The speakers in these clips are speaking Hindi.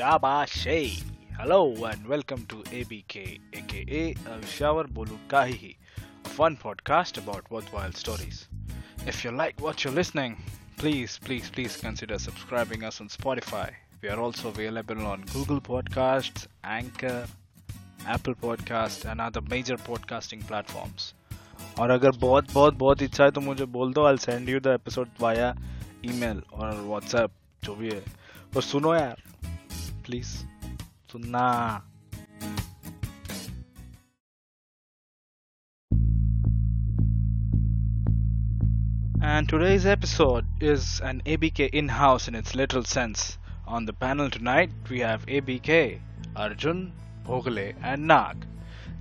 Shabashay. Hello and welcome to ABK, aka Avishavar Bolu Kahihi, a fun podcast about worthwhile stories. If you like what you're listening, please consider subscribing us on Spotify. We are also available on Google Podcasts, Anchor, Apple Podcast and other major podcasting platforms. और अगर बहुत इच्छा है तो मुझे बोल दो, I'll send you the episode via email or WhatsApp, जो भी है। और सुनो यार, प्लीज सुनना। And today's episode is an ABK in-house in its literal sense. On the panel tonight, we have ABK, Arjun, Ogale and Nag.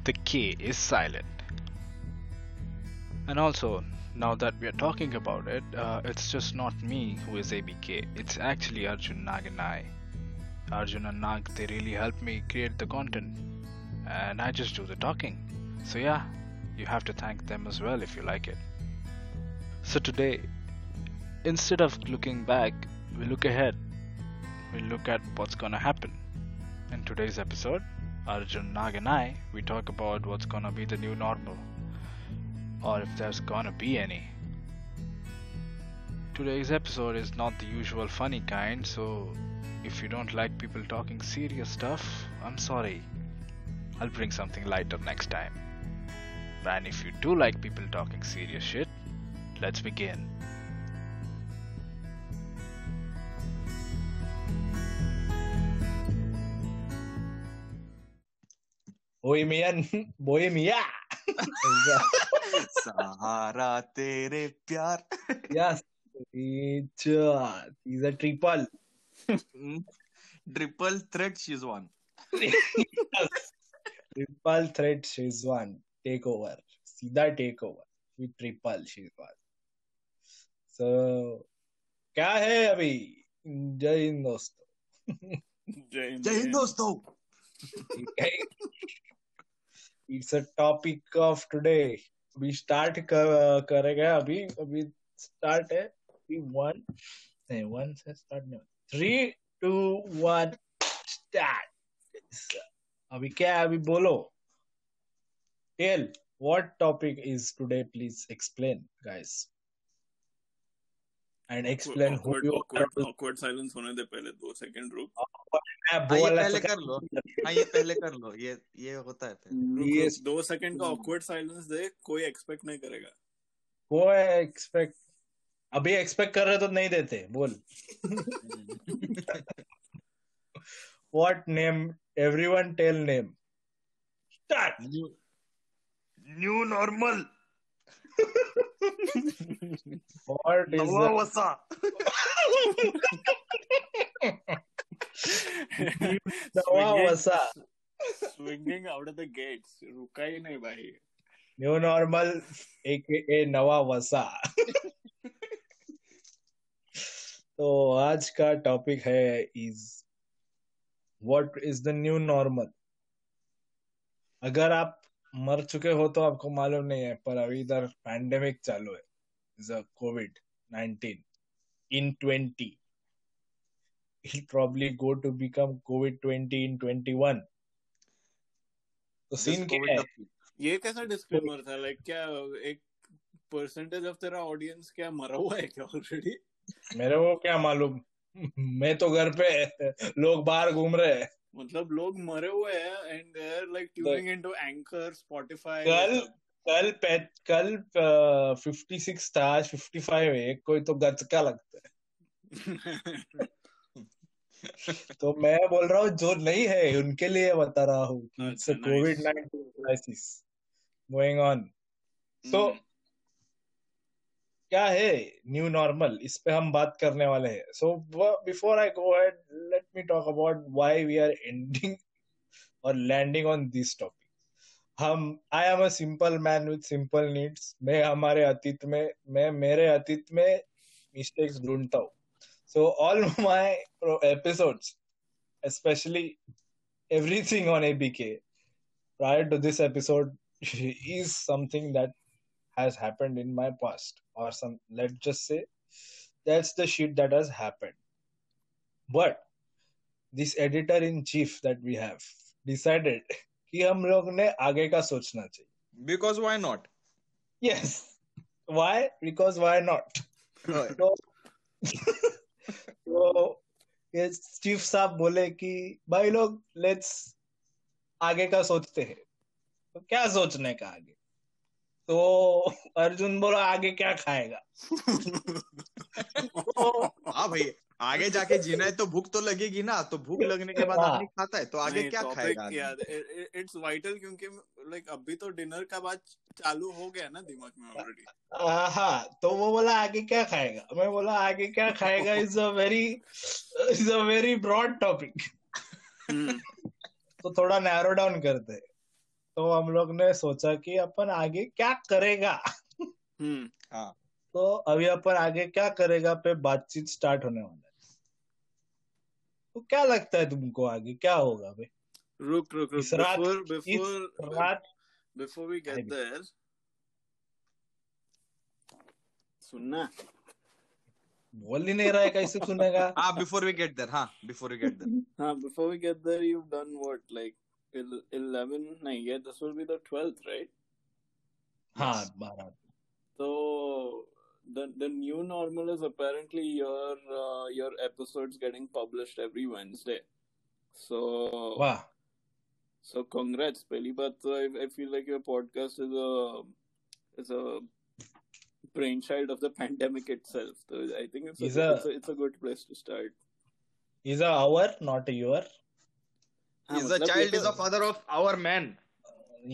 The K is silent. And also, now that we are talking about it, it's just not me who is ABK. It's actually Arjun, Nag and I. Arjun and Nag, they really help me create the content. And I just do the talking. So yeah, you have to thank them as well if you like it. So today, instead of looking back, we look ahead. We look at what's gonna happen. In today's episode, Arjun, Nag and I, we talk about what's gonna be the new normal. Or if there's gonna be any. Today's episode is not the usual funny kind, so if you don't like people talking serious stuff, I'm sorry. I'll bring something lighter next time. And if you do like people talking serious shit, let's begin. Bohemian. सारा तेरे प्यार. Yes. He's a triple threat. She's one. Yes. Triple threat. She's one. Take over. With triple. She's one. So क्या है अभी? जय हिंद दोस्तों. It's a topic of today. We start करेगा अभी start है 3-1 से start नहीं 3-2-1 start. अभी क्या है अभी बोलो. Tell what topic is today? Please explain, guys. And explain awkward, who you awkward silence होने दे पहले 2 सेकंड रुक. ये पहले कर लो ये होता है पहले. 2 सेकंड का awkward silence दे, कोई एक्सपेक्ट नहीं करेगा. अभी एक्सपेक्ट कर रहे तो नहीं देते. बोल. What name? Everyone tell name. Start. New normal. What is Navavasa? Navavasa. Swinging out of the gates. रुका ही नहीं भाई. New normal, aka Navavasa. तो आज का टॉपिक है is what is the new normal. अगर आप मर चुके हो तो आपको मालूम नहीं है, पर अभी इधर पैंडेमिक चालू है. COVID-19 in 20. It'll probably go to become COVID-20 in 21. तो सीन क्या है? ये कैसा डिस्क्लेमर था? लाइक क्या एक परसेंटेज ऑफ तेरा ऑडियंस क्या मरा हुआ है क्या ऑलरेडी? मेरे को क्या मालूम. मैं तो घर पे, लोग बाहर घूम रहे हैं. मतलब लोग मरे हुए हैं and they're like tuning into Anchor, Spotify. कल 56 था, 55 है. कोई तो गचका लगता है. तो मैं बोल रहा हूँ जो नहीं है उनके लिए बता रहा हूँ. It's a COVID-19 crisis going on. So क्या है न्यू नॉर्मल, इस पे हम बात करने वाले हैं. So before I go head, let me talk about why we are ending और लैंडिंग ऑन दिस टॉपिक. हम I am a simple man with simple needs. मैं मेरे अतीत में मिस्टेक्स ढूंढता हूँ. So all my episodes, specially everything on ABK prior to this episode is something that has happened in my past, or some, let's just say that's the shit that has happened. But this editor in chief that we have decided कि हम लोग ने आगे का सोचना चाहिए. Because why not? Yes. Why? Because why not? तो चीफ साहब बोले कि भाई लोग लेट्स आगे का सोचते हैं. तो क्या सोचने का आगे? तो अर्जुन बोला आगे क्या खाएगा. हाँ भाई आगे जाके जीना है तो भूख तो लगेगी ना, तो भूख लगने के बाद आदमी खाता है तो आगे क्या खाएगा. इट्स वाइटल क्योंकि लाइक अभी तो डिनर का बात चालू हो गया ना दिमाग में ऑलरेडी. हाँ तो वो बोला आगे क्या खाएगा, मैं बोला आगे क्या खाएगा is a very broad topic. तो थोड़ा नैरो डाउन करते हैं. तो हम लोग ने सोचा कि अपन आगे क्या करेगा. हाँ तो अभी अपन आगे क्या करेगा पे बातचीत स्टार्ट होने वाला है. तो क्या लगता है तुमको आगे क्या होगा भाई? रुक बिफोर वी गेट देयर सुनना बोल ही नहीं रहा है कैसे सुनेगा. हाँ before we get there you done what like 11 नहीं ये this will be the 12th right. हाँ 12 तो The new normal is apparently your episodes getting published every Wednesday. So wow. So congrats, Peli. But I feel like your podcast is a brainchild of the pandemic itself. So I think it's a good place to start. Is a our, not a your. Is a child is a father of our man.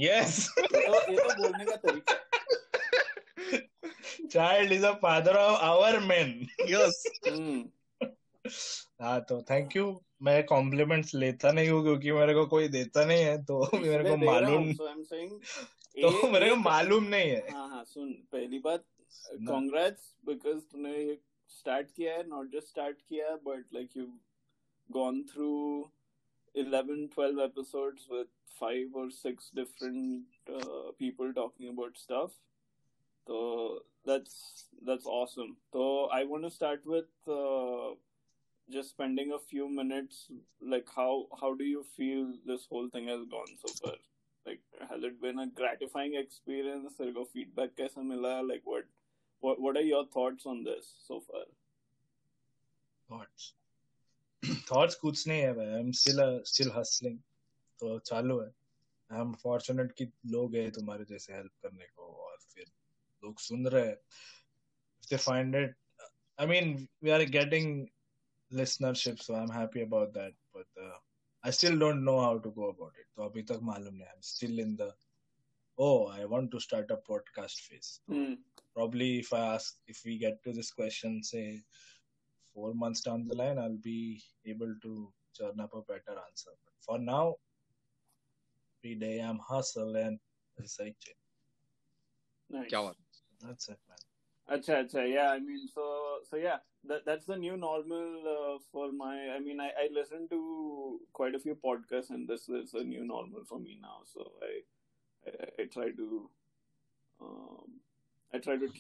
Yes. ये तो बोलने का तरीका. Child is a father of our men. Yes. हाँ तो थैंक यू. मैं कॉम्प्लीमेंट्स लेता नहीं हूँ क्योंकि मेरे को कोई देता नहीं है तो मेरे को मालूम नहीं है. हाँ हाँ सुन पहली बात कॉन्ग्रेट्स बिकॉज तूने ये स्टार्ट किया है, नॉट जस्ट स्टार्ट किया है but like you gone through 11-12 episodes with 5 or 6 different people talking about stuff. So that's awesome. So I want to start with just spending a few minutes. Like how do you feel this whole thing has gone so far? Like has it been a gratifying experience? Or go feedback kaisa mila? Like what are your thoughts on this so far? Thoughts kuch nahi hai bhai. I'm still hustling. So chalu hai. I'm fortunate ki log hai tumhare jaise help karne ko aur fir लोग सुन रहे हैं. They find it. I mean, we are getting listenership, so I'm happy about that. But I still don't know how to go about it. तो अभी तक मालूम नहीं. I'm still in the I want to start a podcast phase. Probably if we get to this question, say 4 months down the line, I'll be able to churn up a better answer. But for now, every day I'm hustle and research. Nice. क्या बात. That's it, man. अच्छा, yeah. I mean, so yeah. That's the new normal for my. I mean, I listen to quite a few podcasts, and this is a new normal for me now. So I try to,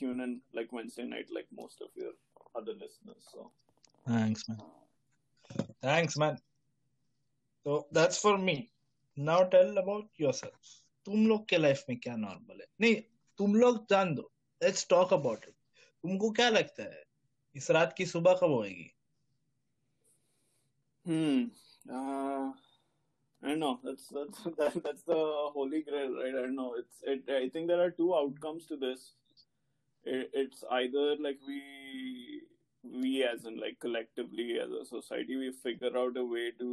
tune in like Wednesday night, like most of your other listeners. So thanks, man. So that's for me. Now tell about yourself. तुम लोग के लाइफ में क्या नॉर्मल है? नहीं तुम लोग जान दो. Let's talk about it. तुमको क्या लगता है इस रात की सुबह कब होगी? I don't know. That's the holy grail, right? I don't know. I think there are two outcomes to this. It's either like we as in like collectively as a society we figure out a way to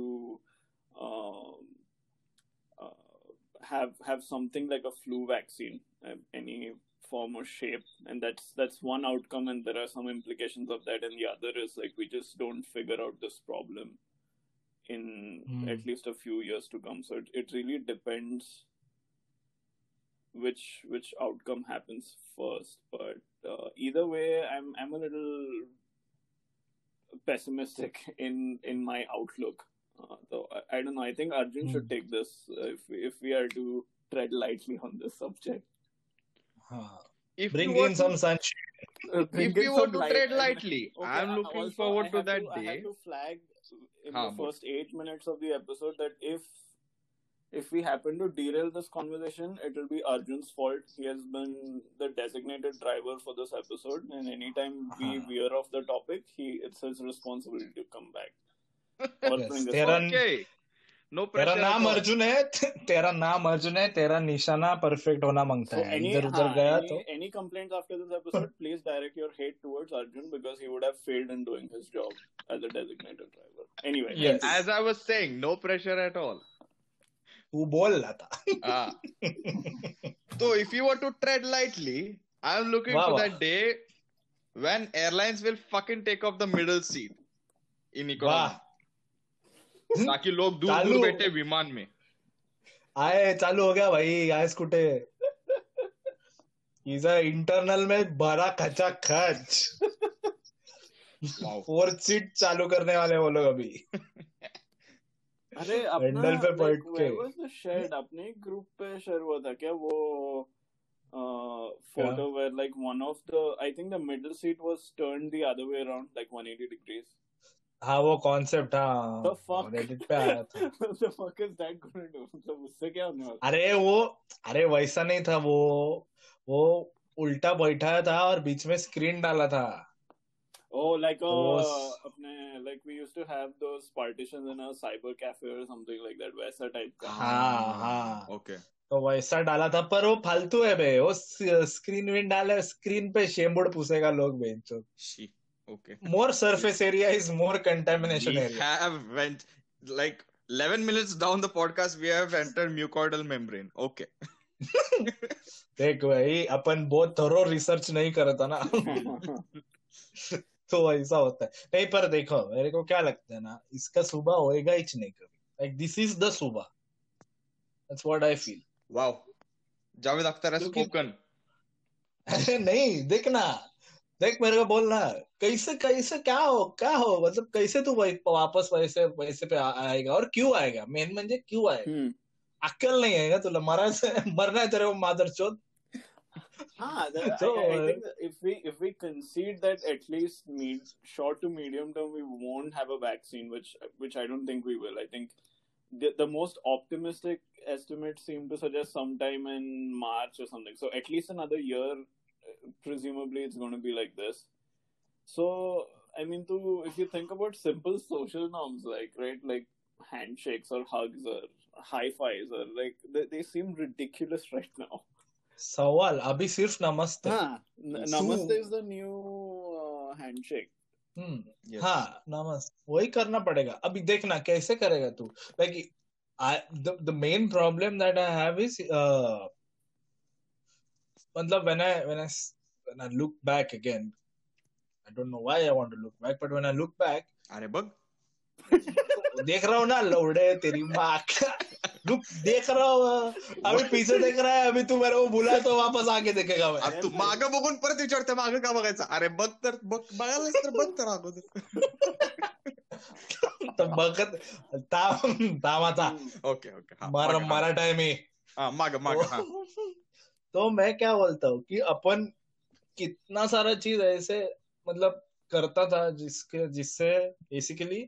have something like a flu vaccine. Any form or shape, and that's one outcome, and there are some implications of that, and the other is like we just don't figure out this problem in at least a few years to come. So it really depends which outcome happens first, but either way I'm a little pessimistic in my outlook, so I don't know. I think Arjun should take this if we are to tread lightly on this subject. If bring in some sunshine. If you want to tread lightly, okay, I'm looking forward to that day. I have to flag in the first 8 minutes of the episode that if we happen to derail this conversation, it will be Arjun's fault. He has been the designated driver for this episode, and anytime we veer off the topic, it's his responsibility to come back. Okay. No pressure. तेरा नाम अर्जुन है तेरा निशाना परफेक्ट होना मांगता है इधर गया तो any complaints after this episode please direct your hate towards Arjun because he would have failed in doing his job as a designated driver anyway yes. As I was saying no pressure at all तू बोल रहा था तो if you were to tread lightly I am looking for that day when airlines will fucking take off the middle seat in economy ताकि लोग दूर दूर बैठे विमान में आए चालू हो गया भाई आए स्कूटे इधर इंटरनल में भरा खचा खच फोर्थ सीट चालू करने वाले वो लोग अभी अरे अपना पे बैठ के शेड अपने ग्रुप पे शेयर हुआ था क्या वो photo where like one of the I think the middle seat was turned the other way around like 180 degrees हाँ वो कॉन्सेप्ट हाँ रेडिट पे आ रहा था The fuck is that gonna do? मतलब उससे क्या होने वाला? अरे वैसा नहीं था वो उल्टा बैठा था और बीच में स्क्रीन डाला था Oh, like अपने like we used to have those partitions in a cyber cafe or something like that वैसा टाइप का हाँ okay तो वैसा डाला था पर वो फालतू है बे वो स्क्रीन डाला स्क्रीन पे शेम्बुड पूछेगा लोग बेंचो Okay. More surface area is more contamination area. We have went like 11 minutes down the podcast. We have entered mucoidal membrane. Okay. देख भाई अपन बहुत thorough research नहीं करता ना तो ऐसा होता है नहीं पर देखो मेरे को क्या लगता है ना इसका सुबह होएगा ही नहीं कभी like this is the सुबह that's what I feel. Wow. Javed Akhtar has spoken. अरे नहीं देखना देख मेरे को बोलना कैसे क्या हो मतलब कैसे तू वापस पैसे पे आएगा और क्यों आएगा मेन म्हणजे क्यों आएगा अक्कल नहीं है ना तुला मरना है तेरे को मादरचोद हाँ if we concede that at least short to medium term we won't have a vaccine which I don't think we will I think the most optimistic estimates seem to suggest sometime in March or something so at least another year presumably it's going to be like this so I mean if you think about simple social norms like right like handshakes or hugs or high fives or like they seem ridiculous right now सवाल अभी सिर्फ नमस्ते नमस्ते is the new handshake yes. हाँ नमस्ते वही करना पड़ेगा अभी देखना कैसे करेगा तू like the main problem that I have is मतलब when I look back again, I don't know why I want to look back, but when I look back, अरे बग देख रहा हूँ ना लौड़े तेरी माँ का look देख रहा हूँ अभी पीछे देख रहा है अभी तू मेरे को बुला तो वापस आके देखेगा मैं अब तू मागा बगुन पर तू चढ़ते मागा का बगायचा अरे बग तर बग बगाल इस तर बग तर आगो तो बगत तामा था okay मारा टाइम ही हाँ मागा तो मैं क्या बोलता हूँ कि अपन कितना सारा चीज ऐसे मतलब करता था जिससे बेसिकली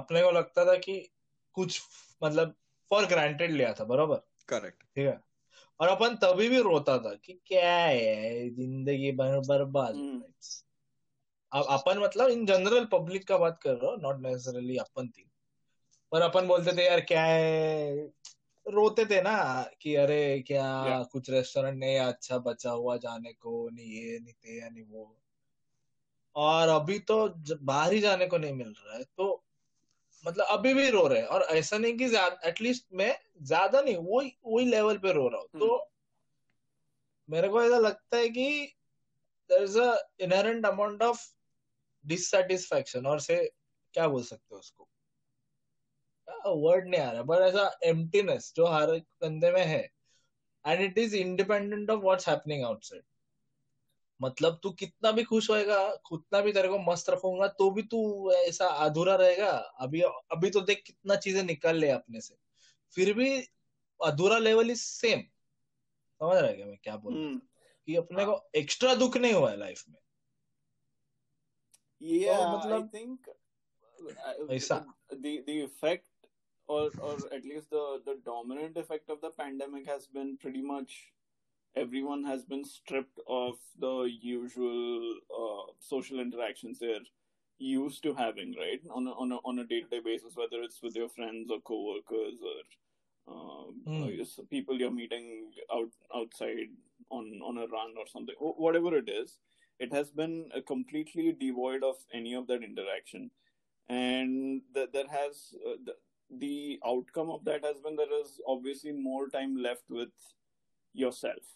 अपने को लगता था कि कुछ मतलब फॉर ग्रांटेड लिया था बराबर करेक्ट ठीक है और अपन तभी भी रोता था कि क्या है जिंदगी बर्बाद अब अपन मतलब इन जनरल पब्लिक का बात कर रहा हूँ नॉट नेसेसरली अपन थी पर अपन बोलते थे यार क्या है रोते थे ना कि अरे क्या कुछ रेस्टोरेंट नहीं अच्छा बचा हुआ जाने को नहीं ये नहीं ते या नहीं वो और अभी तो बाहर ही जाने को नहीं मिल रहा है तो मतलब अभी भी रो रहे हैं और ऐसा नहीं कि एटलीस्ट मैं ज्यादा नहीं वही लेवल पे रो रहा हूँ तो मेरे को ऐसा लगता है कि there is a inherent amount of dissatisfaction और से क्या बोल सकते हो उसको वर्ड नहीं आ रहा बट ऐसा एम्प्टीनेस जो हर एक बंदे में है and it is independent of what's happening outside मतलब तू कितना भी खुश होएगा कितना भी तेरे को मस्त रखूंगा तो भी तू ऐसा अधूरा रहेगा अभी तो देख कितना चीजें निकल ले अपने से फिर भी अधूरा लेवल इज सेम समझ रहा है क्या मैं क्या बोल रहा हूँ कि अपने को एक्स्ट्रा दुख नहीं हुआ है लाइफ में. मतलब the effect or at least the dominant effect of the pandemic has been pretty much everyone has been stripped of the usual social interactions they're used to having, right? On a day-to-day basis, whether it's with your friends or co-workers or people you're meeting outside on a run or something, whatever it is. It has been completely devoid of any of that interaction. And there has the outcome of that has been there is obviously more time left with yourself,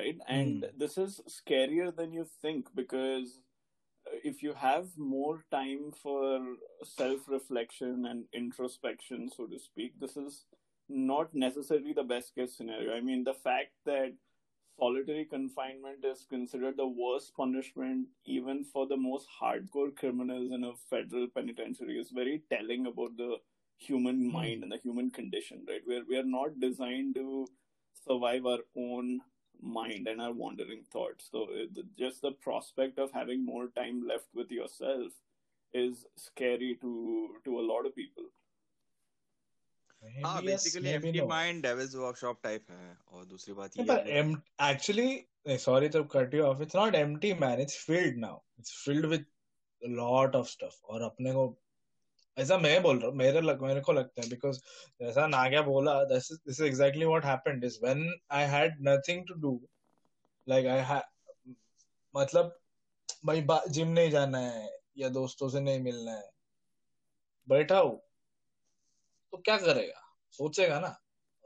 right? And this is scarier than you think, because if you have more time for self-reflection and introspection, so to speak, this is not necessarily the best case scenario. I mean, the fact that solitary confinement is considered the worst punishment even for the most hardcore criminals in a federal penitentiary is very telling about the human mind and the human condition, right? We are not designed to survive our own mind and our wandering thoughts. So just the prospect of having more time left with yourself is scary to a lot of people. Basically empty mind devil's workshop type है. और दूसरी बात ये है actually sorry to cut you off, it's not empty man, it's filled now, it's filled with lot of stuff. और अपने को ऐसा मैं बोल रहा हूँ, मेरे को लगता है बिकॉज जैसा नाग्या बोला this is exactly what happened is when I had nothing to do, like I मतलब भाई जिम नहीं जाना है या दोस्तों से नहीं मिलना है, बैठा हूँ तो क्या करेगा,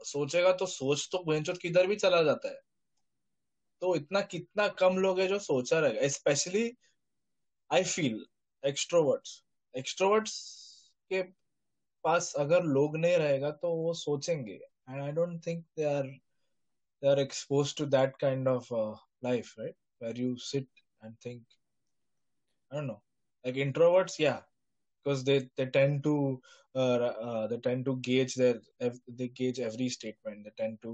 सोचेगा तो सोच तो बेंचोट किधर भी चला जाता है. तो इतना कितना कम लोग है जो सोचा रहेगा. स्पेशली आई फील एक्सट्रोवर्ट्स के पास अगर लोग नहीं रहेगा तो वो सोचेंगे, and I don't think they are exposed to that kind of life, right, where you sit and think. I don't know, like introverts या because they tend to gauge every statement, they tend to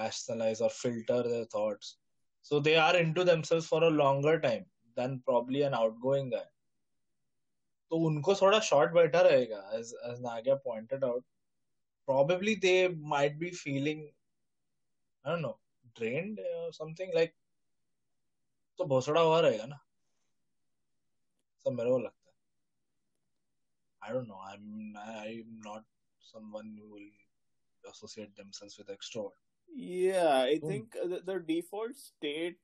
rationalize or filter their thoughts, so they are into themselves for a longer time than probably an outgoing guy. So unko thoda short baitha rahega, as Nagya pointed out, probably they might be feeling, I don't know, drained or something, like to bhosda hua rahega na, so mere ko lagta I don't know. I'm not someone who will associate themselves with extrovert. Yeah, I think the default state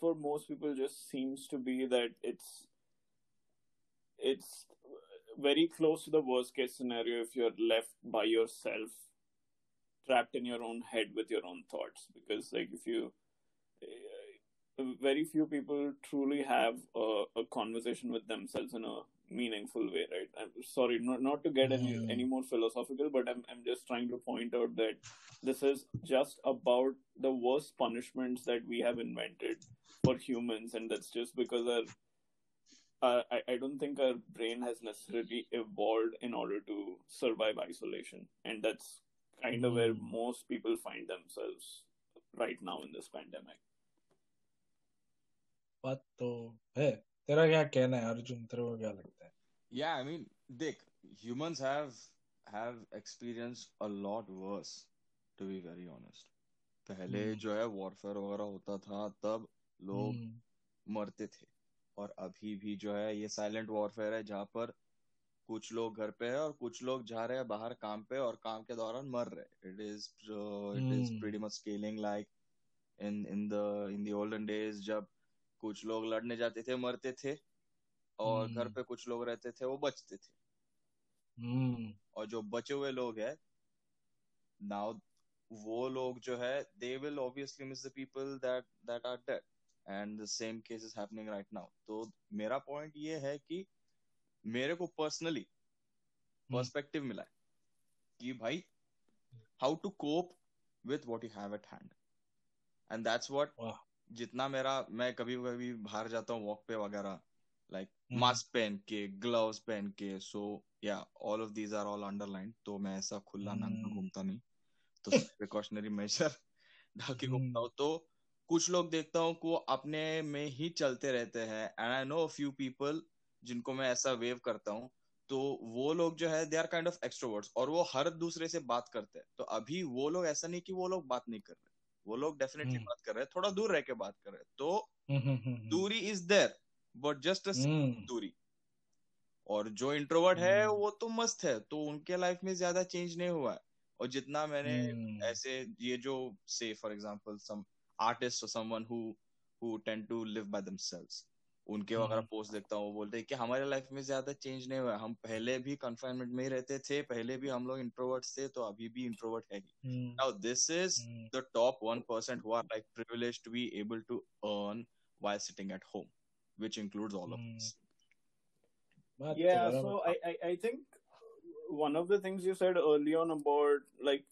for most people just seems to be that it's very close to the worst case scenario if you're left by yourself, trapped in your own head with your own thoughts. Because like if you, very few people truly have a conversation with themselves in a meaningful way, right? I'm sorry, not to get any more philosophical, but I'm just trying to point out that this is just about the worst punishments that we have invented for humans, and that's just because I don't think our brain has necessarily evolved in order to survive isolation, and that's kind of where most people find themselves right now in this pandemic. बात तो है. तेरा क्या कहना है अर्जुन, तेरे को क्या लगता है? Yeah, I mean, देख, humans have experienced a lot worse, to be very honest. पहले जो है warfare वगैरह होता था, तब लोग मरते थे, और अभी भी जो है ये silent warfare है, जहाँ पर कुछ लोग घर पे है और कुछ लोग जा रहे हैं बाहर काम पे और काम के दौरान मर रहे. It is pretty much scaling like in the olden days, जब कुछ लोग लड़ने जाते थे मरते थे और घर पे कुछ लोग रहते थे वो बचते थे. और जो बचे हुए लोग है नाउ, वो लोग जो है they will obviously miss the people that are dead, and the same case is happening right now. तो मेरा पॉइंट ये है कि मेरे को पर्सनली पर्सपेक्टिव मिला है कि भाई how to cope with what you have at hand, and that's what जितना मैं कभी बाहर जाता हूँ वॉक पे वगैरह, लाइक मास्क पहन के, ग्लव्स पहन के, सो या all of these are all underline. तो मैं ऐसा खुला नांगा घूमता नहीं, तो प्रिकॉशनरी मेजर ढाके घूमता हूँ. तो कुछ लोग देखता हूँ को अपने में ही चलते रहते हैं, and I know few people जिनको मैं ऐसा वेव करता हूँ, तो वो लोग जो है they are kind of extroverts और वो हर दूसरे से बात करते हैं. तो अभी वो लोग ऐसा नहीं कि वो लोग बात नहीं कर रहे, वो लोग डेफिनेटली बात कर रहे हैं, थोड़ा दूर रह के बात कर रहे हैं. तो दूरी is there but just a दूरी. और जो इंट्रोवर्ट है वो तो मस्त है, तो उनके लाइफ में ज्यादा चेंज नहीं हुआ है. और जितना मैंने ऐसे ये जो से फॉर एग्जांपल सम आर्टिस्ट और someone who tend to live by themselves उनके वगैरह पोस्ट देखता हूँ, वो बोलते हैं कि हमारे लाइफ में ज्यादा चेंज नहीं हुआ, हम पहले भी कन्फाइनमेंट में ही रहते थे, पहले भी हम लोग इंट्रोवर्ट थे, तो अभी भी इंट्रोवर्ट है ही. Now this is the top 1% who are like privileged to be able to earn while sitting at home, which includes all of us. Yeah, so I think one of the things you said early on about like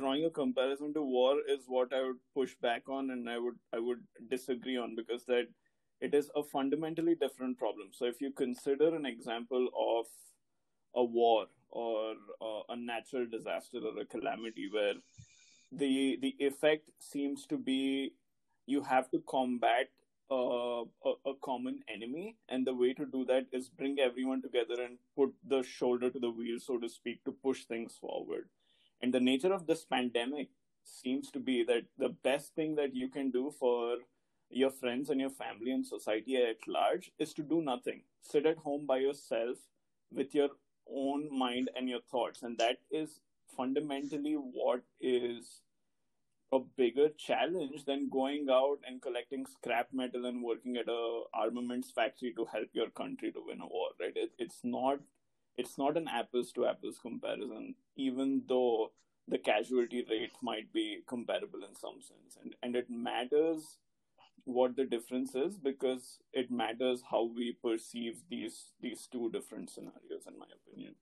drawing a comparison to war is what I would push back on, and I would disagree on, because that it is a fundamentally different problem. So if you consider an example of a war or a natural disaster or a calamity where the effect seems to be you have to combat a common enemy, and the way to do that is bring everyone together and put the shoulder to the wheel, so to speak, to push things forward. And the nature of this pandemic seems to be that the best thing that you can do for your friends and your family and society at large is to do nothing. Sit at home by yourself with your own mind and your thoughts, and that is fundamentally what is a bigger challenge than going out and collecting scrap metal and working at a armaments factory to help your country to win a war, right? It's not an apples to apples comparison, even though the casualty rate might be comparable in some sense. And it matters what the difference is, because it matters how we perceive these two different scenarios, in my opinion.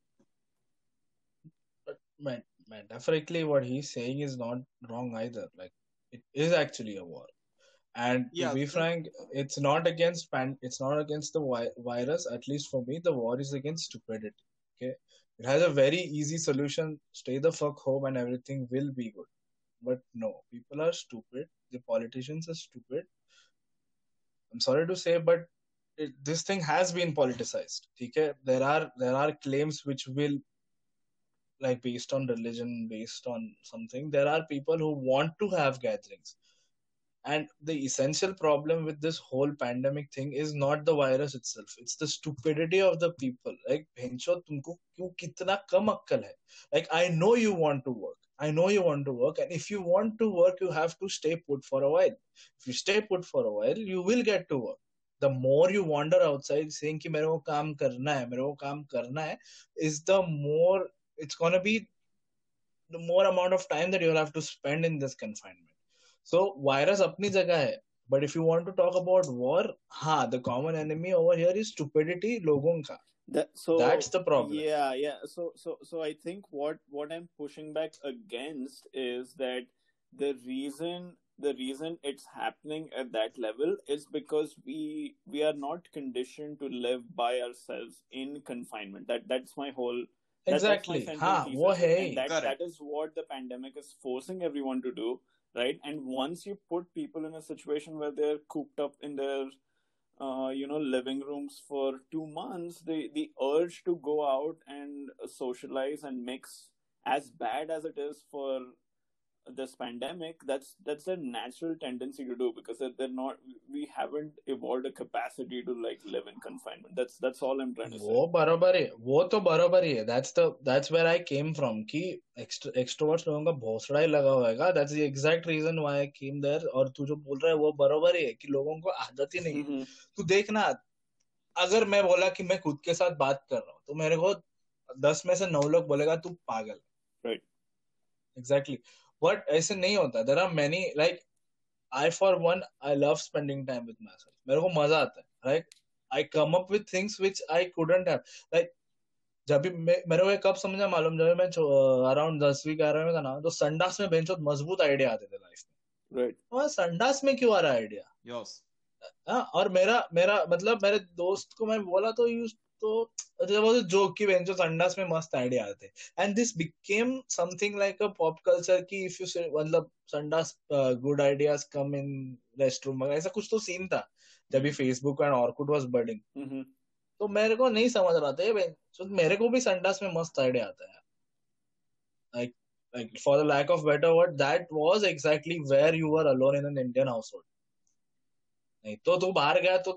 But man, definitely what he's saying is not wrong either. Like, it is actually a war, and to be frank, it's not against the virus. At least for me, the war is against stupidity. Okay, it has a very easy solution: stay the fuck home, and everything will be good. But no, people are stupid. The politicians are stupid. I'm sorry to say, but this thing has been politicized. Okay, there are claims which will, like, based on religion, based on something. There are people who want to have gatherings. And the essential problem with this whole pandemic thing is not the virus itself. It's the stupidity of the people. Like, bhencho, tumko kyun kitna kam akkal hai? Like, I know you want to work. And if you want to work, you have to stay put for a while. If you stay put for a while, you will get to work. The more you wander outside saying ki mere ko kaam karna hai, is the more... it's going to be the more amount of time that you'll have to spend in this confinement. So, virus apni jagah hai. But if you want to talk about war, the common enemy over here is stupidity logon ka. That's the problem. Yeah. So I think what I'm pushing back against is that the reason it's happening at that level is because we are not conditioned to live by ourselves in confinement. That's my whole... Exactly. That is what the pandemic is forcing everyone to do, right? And once you put people in a situation where they're cooped up in their, living rooms for 2 months, the urge to go out and socialize and mix, as bad as it is for this pandemic, that's a natural tendency to do, because we haven't evolved a capacity to like live in confinement. That's all I'm trying to say. वो तो बराबर है. That's where I came from. कि extroverts लोगों का भौसड़ा ही लगा होगा. That's the exact reason why I came there. और तू जो बोल रहा है वो बराबर है कि लोगों को आदत ही नहीं. तू देखना, अगर मैं बोला कि मैं खुद के साथ बात कर रहा हूँ तो मेरे को 10 में से 9 लोग बोलेगा तू पागल. Right. Exactly. बट ऐसे नहीं होता. There are many, like I for one, I love spending time with myself. मेरे को मजा आता है. Right, I come up with things which I couldn't have. Like जब भी मेरे को कब समझा मालूम, जब मैं अराउंड 10वीं 11वीं में था ना, तो संडास में बेंचों मजबूत आइडिया आते थे लाइफ में. राइट, और संडास में क्यों आ रहा आइडिया? यस. और मेरा मतलब मेरे दोस्त को मैं बोला तो तो जोक की बेंचो संडास में मस्त आइडिया आते हैं. And this became something like a pop culture की इफ यू मतलब संडास good ideas come in rest room वगैरह ऐसा कुछ तो सीन था जब भी Facebook and Orkut was budding. तो मेरे को नहीं समझ रहा था ये, मेरे को भी संडास में मस्त आइडिया आता है. Like for the lack of better word, that was exactly where you were alone in an Indian household. नहीं तो तू बाहर गया तो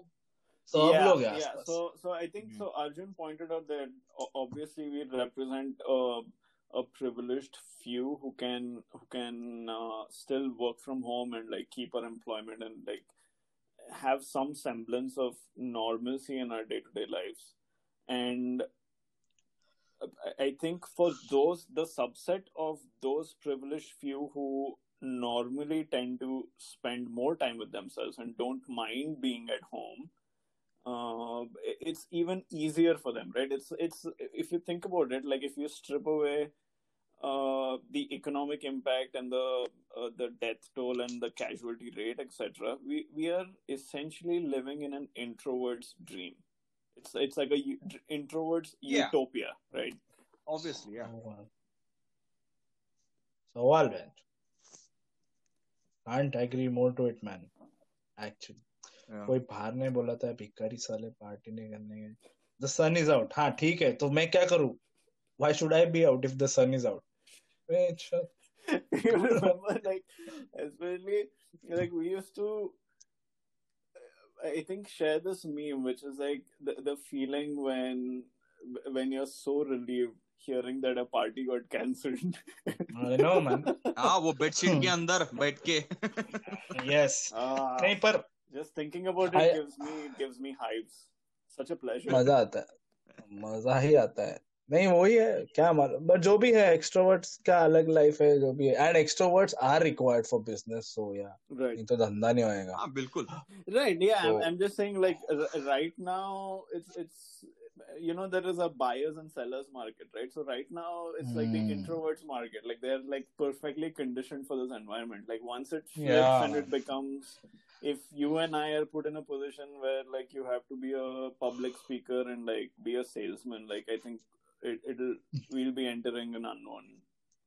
सब लोग गए आसपास. So I think so. Arjun pointed out that obviously we represent a privileged few who can still work from home and like keep our employment and like have some semblance of normalcy in our day-to-day lives. And I think for those, the subset of those privileged few who normally tend to spend more time with themselves and don't mind being at home, it's even easier for them, right? It's if you think about it, like if you strip away the economic impact and the death toll and the casualty rate, etc., we are essentially living in an introvert's dream. It's like a introvert's utopia, right? Obviously, yeah. So, all right. Can't agree more to it, man. Actually. कोई बाहर नहीं बोला था भिखारी साले पार्टी नहीं करने गए. The sun is out. हाँ ठीक है तो मैं क्या करूँ? Why should I be out if the sun is out? Wait, you remember like especially like we used to I think share this meme, which is like the feeling when you're so relieved hearing that a party got cancelled. I know, man. Ah, वो bedsheet के अंदर बैठ के. Yes. नहीं पर. Just thinking about it gives me hives. Such a pleasure. मजा आता है. मजा ही आता है. नहीं वही है क्या मालूम. But जो भी है extroverts का अलग life है जो भी है. And extroverts are required for business, so yeah. Right. नहीं तो धंधा नहीं होएगा. हाँ बिल्कुल. Right. Yeah. So, I'm just saying like right now it's you know there is a buyers and sellers market, right? So right now it's like the introverts market. Like they're like perfectly conditioned for this environment. Like once it flips and it becomes, if you and I are put in a position where like you have to be a public speaker and like be a salesman, like I think. We'll be entering an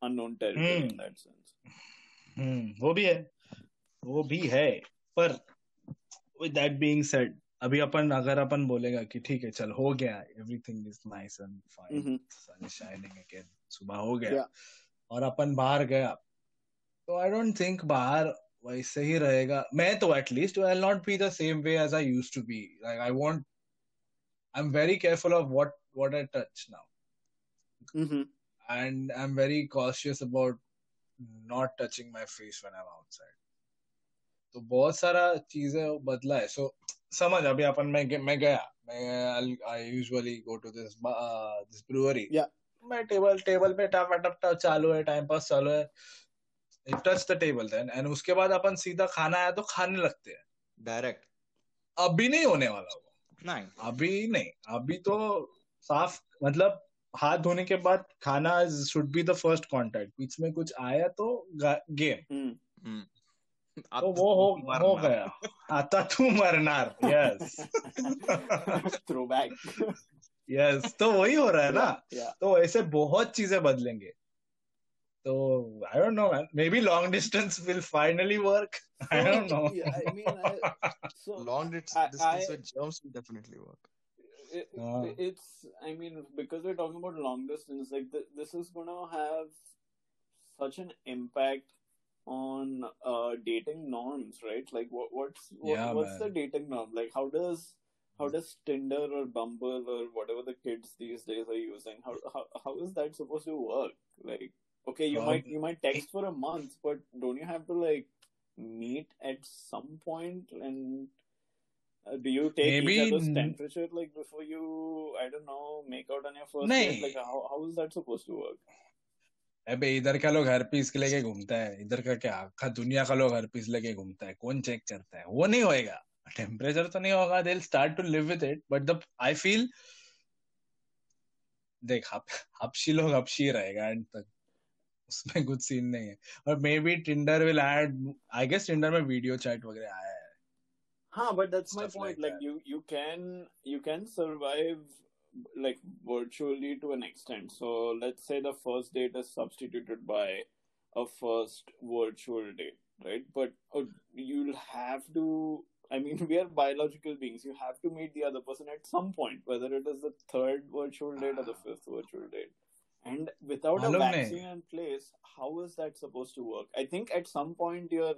unknown territory in that sense. वो भी है. पर with that being said, अभी अगर अपन बोलेगा कि ठीक है चल हो गया, everything is nice and fine, sun is shining again, सुबह हो गया और अपन बाहर गया तो I don't think बाहर वैसे ही रहेगा. मैं तो at least I'll not be the same way as I used to be. Like I'm very careful of what I touch now. Mm-hmm. And I'm very cautious about not touching my face when I'm outside. तो बहुत सारा चीजें बदला है. So समझ अभी अपन मैं गया, I usually go to this brewery. Yeah. मैं table पे टप चालू है, time pass चालू है. I touch the table then and उसके बाद अपन सीधा खाना आया तो खाने लगते हैं. Direct. अभी नहीं होने वाला वो. नहीं. अभी तो साफ मतलब हाथ धोने के बाद खाना should be the first contact. बीच में कुछ आया तो गेम तो वो हो गया. आता तू मरनार. Yes throwback. यस तो वही हो रहा है ना. तो ऐसे बहुत चीजें बदलेंगे. तो I don't know man, maybe long distance will finally work. I don't know. I mean long distance with germs will definitely work. It's I mean because we're talking about long distance like this is gonna have such an impact on dating norms, right? Like what's the dating norm? Like how does Tinder or Bumble or whatever the kids these days are using, how is that supposed to work? Like okay you might text for a month but don't you have to like meet at some point and do you take each other's temperature like before you, I don't know, make out on your first date? Like how is that supposed to work? अबे इधर का लोग हर पीस के लेके घूमता है, इधर का क्या आखा दुनिया का लोग हर पीस लेके घूमता है. कौन चेक करता है? वो नहीं होएगा. टेम्परेचर तो नहीं होगा. They'll start to live with it. But I feel देख हपशी लोग हपशी रहेगा एंड तक. उसमें कुछ सीन नहीं है. और maybe Tinder will add, I guess Tinder में वीडियो चैट वगैरह आया है. But that's my point. Like you can survive like virtually to an extent. So let's say the first date is substituted by a first virtual date, right? But you'll have to, I mean, we are biological beings. You have to meet the other person at some point, whether it is the third virtual date or the fifth virtual date. And without a vaccine in place, how is that supposed to work? I think at some point your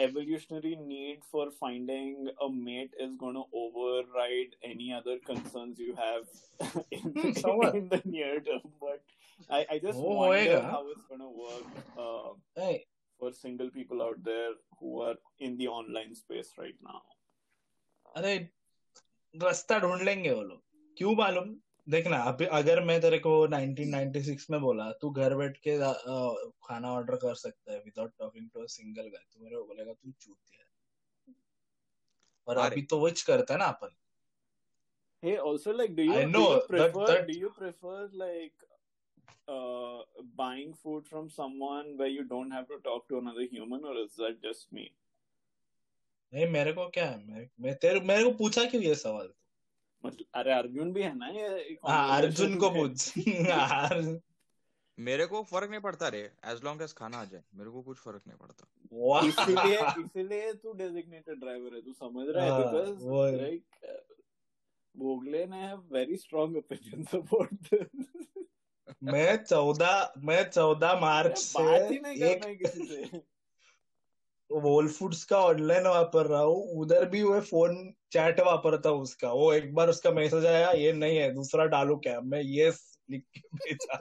evolutionary need for finding a mate is going to override any other concerns you have in the near term. But I just wonder how it's going to work for single people out there who are in the online space right now. अरे रास्ता ढूंढ लेंगे वो लोग, क्यों मालूम? देखना, अगर मैं तेरे को 1996 में बोला तू घर बैठ के खाना ऑर्डर कर सकता है without talking to a single guy, तू मेरे को बोलेगा तू चूतिया है. पर अभी तो वच करता है ना अपन. Hey, also like do you prefer like buying food from someone where you don't have to talk to another human, or is that just me? नहीं, मेरे को क्या है, मेरे को पूछा क्यों ये सवाल? अरे अर्जुन भी है ना, अर्जुन को पूछ. मेरे को फर्क नहीं पड़ता रे, as long as खाना आ जाए मेरे को कुछ फर्क नहीं पड़ता. इसीलिए तू डेजिग्नेटेड ड्राइवर है, तू समझ रहा है? बिकॉज़ लाइक बोगले ने वेरी स्ट्रांग ओपिनियन सपोर्ट. मैं 14 मार्च से एक वोल फूड्स का ऑनलाइन वापर रहा हूँ. उधर भी वो फोन चैट वापरता उसका. वो एक बार उसका मैसेज आया, ये नहीं है दूसरा डालू क्या, मैं येस लिख के भेजा.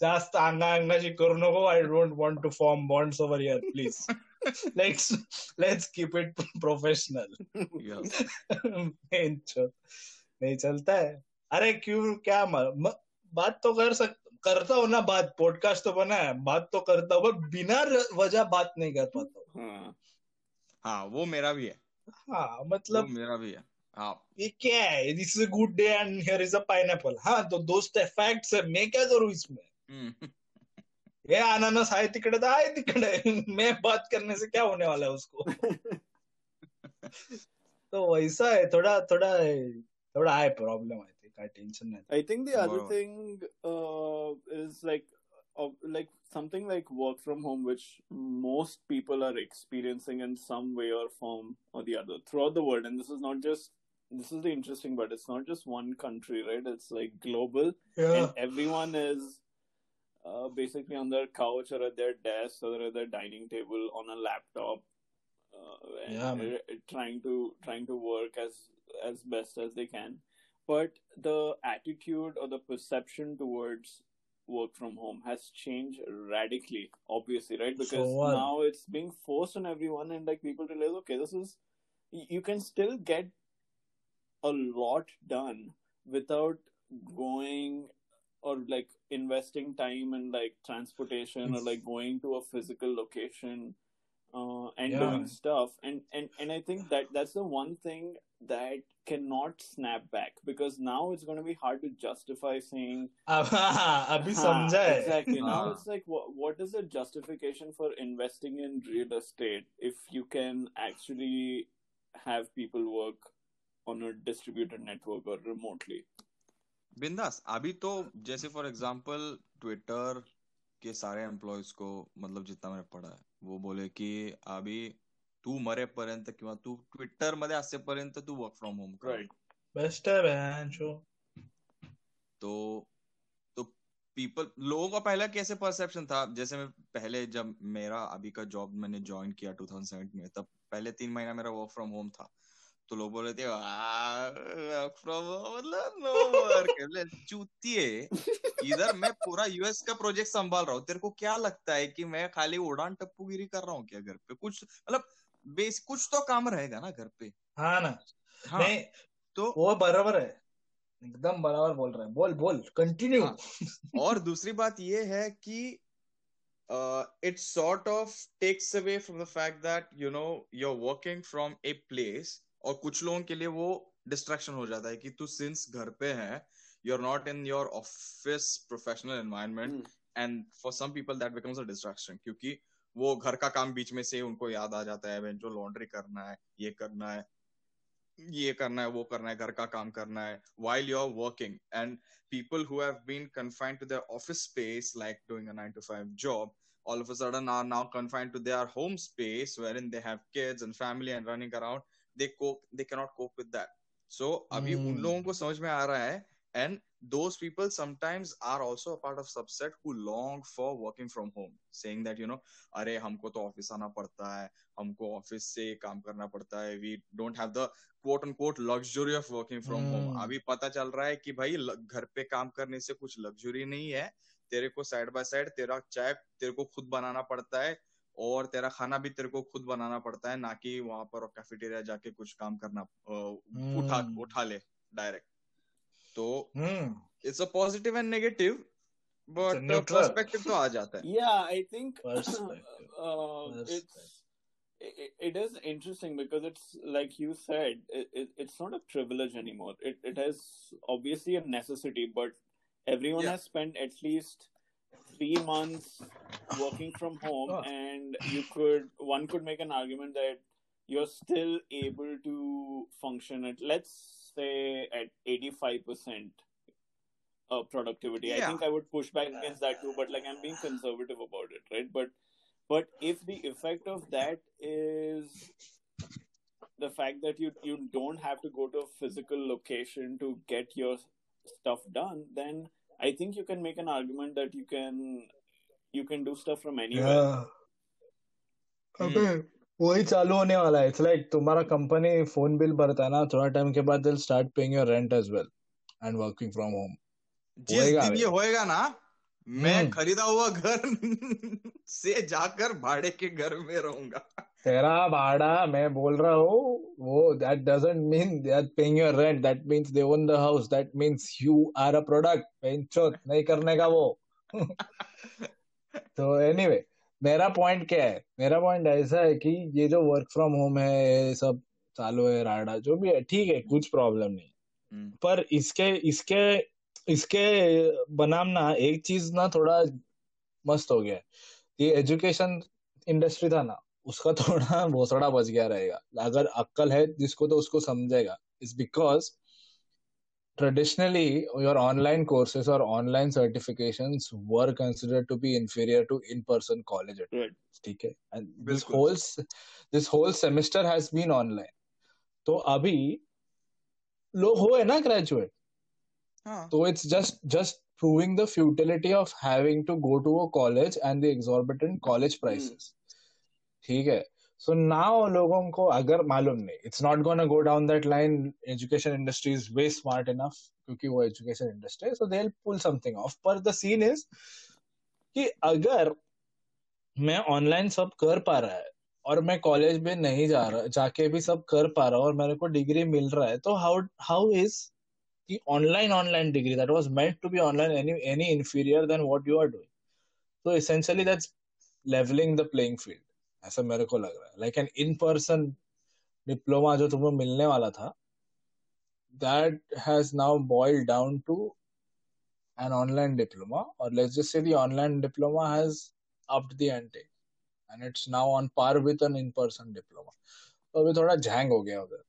जास्त अंगांगाची करू नको. I don't want to form bonds over here, please. Let's keep it professional. नहीं चलता है. अरे क्यों, क्या बात तो करता हूँ ना. बात पॉडकास्ट तो बना है, बात तो करता हूँ, पर बिना वजह बात नहीं कर पाता. हाँ, वो मेरा भी है. हाँ, मतलब मेरा भी है. हाँ, ये क्या है? This is a good day and here is a pineapple. हाँ तो दोस्त है, फैक्ट्स है, मैं क्या करूँ इसमें? ये अनानास आए तिकड़े तो आए तिकड़े, मैं बात करने से क्या होने वाला है उसको? तो वैसा है, थोड़ा थोड़ा थोड़ा है problem. I think I tension नहीं. I think the other thing is like something like work from home, which most people are experiencing in some way or form or the other throughout the world. And this is the interesting, but it's not just one country, right? It's like global. Yeah. And everyone is basically on their couch or at their desk or at their dining table on a laptop, and trying to work as best as they can. But the attitude or the perception towards work from home has changed radically, obviously, right? Because now it's being forced on everyone, and like people realize, okay, you can still get a lot done without going or like investing time in like transportation or like going to a physical location and doing stuff. And I think that's the one thing that cannot snap back, because now it's going to be hard to justify saying abhi samjha hai. Exactly. Now it's like what is the justification for investing in real estate if you can actually have people work on a distributed network or remotely? Bindas. Abhi to जैसे for example Twitter के सारे employees को, मतलब जितना मैंने पढ़ा है, वो बोले कि अभी तू मरेपर्यंत किंवा तू ट्विटर मध्ये असेपर्यंत तू वर्क फ्रॉम होम कर. राइट, बेस्ट है. तो पीपल, लोगों का पहला कैसे परसेप्शन था, जैसे मैं पहले जब मेरा अभी का जॉब मैंने ज्वाइन किया 2007 में, तब पहले 3 महीना मेरा वर्क फ्रॉम होम था. तो लोग बोले थे वर्क फ्रॉम होम मतलब नो वर्क, चूतिए. इधर मैं पूरा यूएस का प्रोजेक्ट संभाल रहा हूँ, तेरे को क्या लगता है कि मैं खाली उड़ान टप्पूगिरी कर रहा हूँ क्या घर पे? कुछ मतलब बेस, कुछ तो काम रहेगा ना घर पे. हाँ ना. हाँ, तो वो बराबर है, एकदम बराबर बोल रहा है. बोल कंटिन्यू. हाँ, और दूसरी बात ये है कि it sort of takes away from the fact that you know you're working from a place, और कुछ लोगों के लिए वो डिस्ट्रैक्शन हो जाता है कि तू सिंस घर पे है, you're not in your office professional environment, and for some people that becomes a distraction, क्योंकि वो घर का काम बीच में से उनको याद आ जाता है, जो लॉन्ड्री करना है, ये करना है. ये करना है, वो करना है, घर का काम करना है, while you're working. And people who have been confined to their office space, like doing a 9-to-5 job, all of a sudden are now confined to their home space, wherein they have kids and family and running around. They cannot cope with that. So, अभी उन लोगों को समझ में आ रहा है, and those people sometimes are also a part of subset who long for working from home, saying that, you know, अरे हमको तो ऑफिस आना पड़ता है, हमको ऑफिस से काम करना पड़ता है, we don't have the quote unquote luxury of working from home. अभी पता चल रहा है कि भाई घर पे काम करने से कुछ लग्जरी नहीं है, तेरे को साइड बाय साइड तेरा चाय तेरे को खुद बनाना पड़ता है और तेरा खाना भी तेरे को खुद बनाना पड़ता है, ना कि वहां पर कैफेटेरिया जाके कुछ काम करना उठा ले डायरेक्ट. तो it's a positive and negative, but perspective तो आ जाता है. या I think it is interesting because it's like you said, it's not a privilege anymore. It is obviously a necessity, but everyone has spent at least 3 months working from home, and one could make an argument that you're still able to function at, let's say, at 85% productivity. Yeah. I think I would push back against that too, but like I'm being conservative about it, right? But if the effect of that is the fact that you don't have to go to a physical location to get your stuff done, then I think you can make an argument that you can do stuff from anywhere. अबे वही चालू होने वाला है. It's like तुम्हारा कंपनी फोन बिल भरता है ना, थोड़ा टाइम के बाद they'll start paying your rent as well and working from home. जिस दिन ये होएगा ना, मैं खरीदा हुआ घर से जाकर भाड़े के घर में रहूंगा. तेरा भाड़ा मैं बोल रहा हूँ वो. That doesn't mean they are paying your rent. That means they own the house. That means you are a product. पेंचोत नहीं करने का वो. तो anyway, मेरा पॉइंट क्या है? मेरा पॉइंट ऐसा है कि ये जो वर्क फ्रॉम होम है, सब चालू है, राडा जो भी है, ठीक है, कुछ प्रॉब्लम नहीं. पर इसके बनाम ना एक चीज ना थोड़ा मस्त हो गया है. ये एजुकेशन इंडस्ट्री था ना, उसका थोड़ा भोसड़ा बच गया रहेगा. अगर अक्कल है जिसको तो उसको समझेगा. It's because traditionally your online courses और online certifications were considered to be inferior to in person college attendance. ठीक है, and this whole semester has been online. तो अभी लोग हुए ना ग्रेजुएट, तो it's just proving the futility of having to go to a college and the exorbitant college prices. ठीक है, सो नाउ लोगों को अगर मालूम नहीं, it's not gonna go down that line. Education industry is way smart enough, क्योंकि वो एजुकेशन इंडस्ट्री है, so they will pull something off. पर द सीन इज कि अगर मैं ऑनलाइन सब कर पा रहा है और मैं कॉलेज में नहीं जा रहा, जाके भी सब कर पा रहा हूँ और मेरे को डिग्री मिल रहा है, तो how is the online degree that was meant to be online any inferior then what you are doing. So essentially that's levelling the playing field, ऐसा मेरे को लग रहा है. Like an in person diploma जो तुम्हें मिलने वाला था, that has now boiled down to an online diploma, और let's just say the online diploma has upped the ante and it's now on par with an in person diploma. तो अभी थोड़ा झैंग हो गया उधर.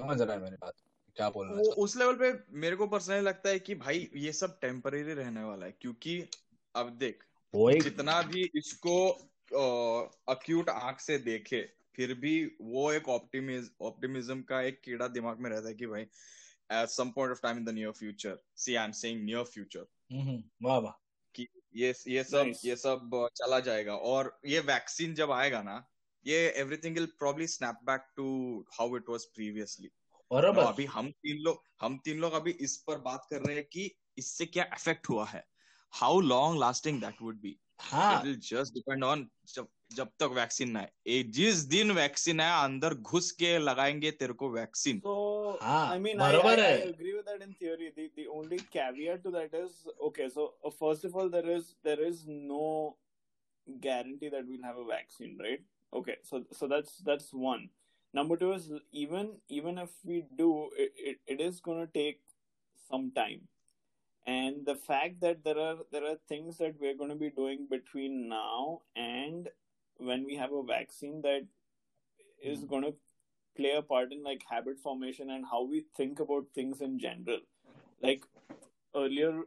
समझ रहा है मेरी बात क्या बोल रहा है? उस लेवल पे मेरे को पर्सनली लगता है कि भाई ये सब टेम्परेरी रहने वाला है, क्योंकि अब देख जितना भी इसको अक्यूट आंख से देखे, फिर भी वो एक ऑप्टिमिज्म का एक कीड़ा दिमाग में रहता है कि भाई at some point of time in the near future, see I'm saying near future, वाह वाह, कि ये सब चला जाएगा. और ये वैक्सीन जब आएगा ना, ये everything will probably snap back to how it was previously. और अभी हम तीन लोग अभी इस पर बात कर रहे हैं कि इससे क्या इफेक्ट हुआ है, how long lasting that would be. हाँ, it will just depend on जब तक वैक्सीन ना आए. जिस दिन वैक्सीन आए, अंदर घुस के लगाएंगे तेरे को वैक्सीन. So, हाँ, I mean, I agree with that in theory. The only caveat to that is, okay, so first of all, there is no guarantee that we'll have a vaccine, right? Okay, so that's one. Number two is even if we do, it is going to take some time. And the fact that there are things that we're going to be doing between now and when we have a vaccine that is going to play a part in like habit formation and how we think about things in general. Like earlier,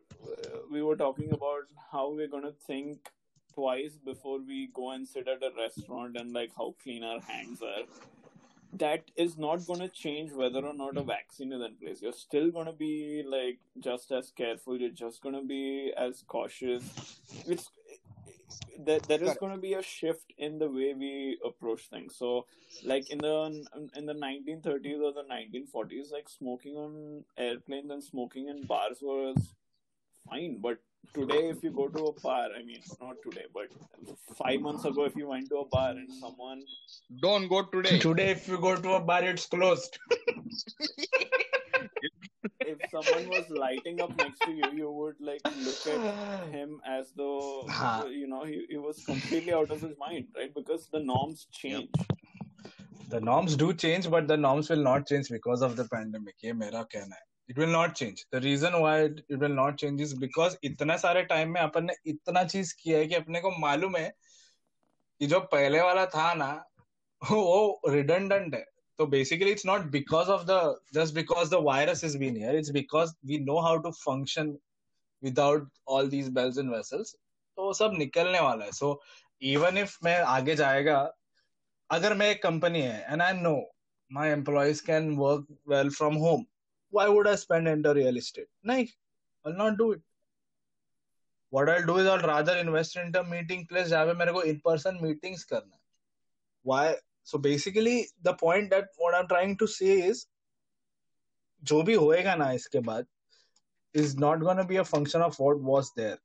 we were talking about how we're going to think twice before we go and sit at a restaurant and like how clean our hands are. That is not going to change whether or not a vaccine is in place. You're still going to be like just as careful. You're just going to be as cautious. It's there is going to be a shift in the way we approach things. So like in the 1930s or the 1940s, like smoking on airplanes and smoking in bars was fine. But today, if you go to a bar, I mean, not today, but 5 months ago, if you went to a bar and someone... Don't go today. Today, if you go to a bar, it's closed. If someone was lighting up next to you, you would like look at him as though, you know, he was completely out of his mind, right? Because the norms change. The norms do change, but the norms will not change because of the pandemic. This is my कहना है. It will not change. The reason why it will not change is because इतना सारे टाइम में अपन ने इतना चीज किया है कि अपने को मालूम है कि जो पहले वाला था ना वो redundant है. So basically it's not because of just because the virus has been here. It's because we know how to function without all these bells and whistles. तो सब निकलने वाला है. So even if मैं आगे जाएगा, अगर मैं एक company है and I know my employees can work well from home, why would I spend into real estate? No, I'll not do it. What I'll do is I'll rather invest into a meeting place where I have to in-person meetings. Why? So basically, the point that what I'm trying to say is, जो भी होएगा ना इसके बाद, is not going to be a function of what was there.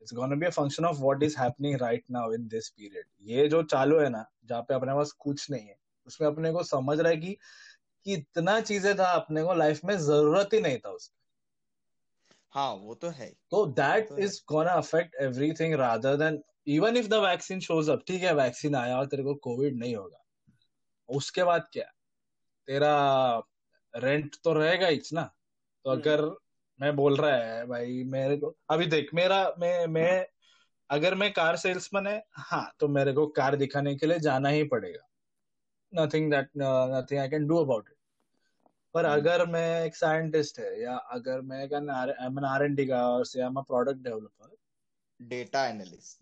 It's going to be a function of what is happening right now in this period. ये जो चालू है ना, जहाँ पे अपने पास कुछ नहीं है, उसमें अपने को समझ रहा है कि इतना चीजें था अपने को लाइफ में जरूरत ही नहीं था उसकी. हाँ वो तो है. तो that is gonna affect everything rather than even if the vaccine shows up. ठीक है वैक्सीन आया और तेरे को कोविड नहीं होगा, उसके बाद क्या तेरा रेंट तो रहेगा ही ना. तो अगर मैं बोल रहा है भाई मेरे को अभी देख मेरा मैं अगर मैं कार सेल्समैन है हाँ तो मेरे को कार दिखाने के लिए जाना ही पड़ेगा. Nothing I can do about it. पर अगर मैं एक scientist है या अगर मैं I'm an R&D guy or say I'm a product developer, data analyst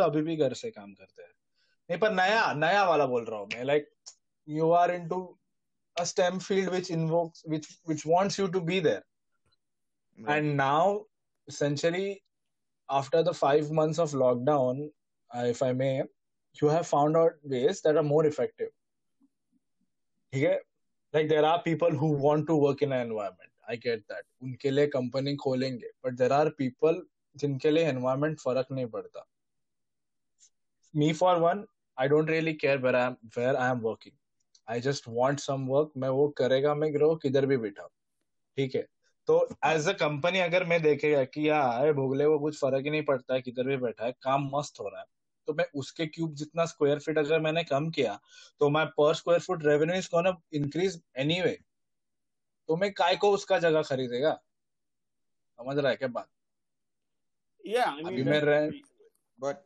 अभी भी घर से काम करते हैं. नहीं पर नया वाला बोल रहा हूँ मैं, like you are into a STEM field which wants you to be there. Right. And now essentially after the 5 months of lockdown, if I may, you have found out ways that are more effective. Okay? Like there are people who want to work in an environment. I get that. उनके लिए company खोलेंगे. But there are people जिनके लिए environment फर्क नहीं पड़ता. Me for one, I don't really care where I am working. I just want some work. मैं वो करेगा मैं ग्रो किधर भी बैठा. ठीक है. तो as a company अगर मैं देखेगा कि यार भोगले को कुछ फर्क ही नहीं पड़ता है किधर भी बैठा है, काम मस्त हो रहा है, तो मैं उसके क्यूब जितना स्क्वायर फीट अगर मैंने कम किया तो मैं per square foot revenue is gonna increase anyway. तो मैं काय को उसका जगह खरीदेगा. समझ रहा है क्या बात? या अभी मैं but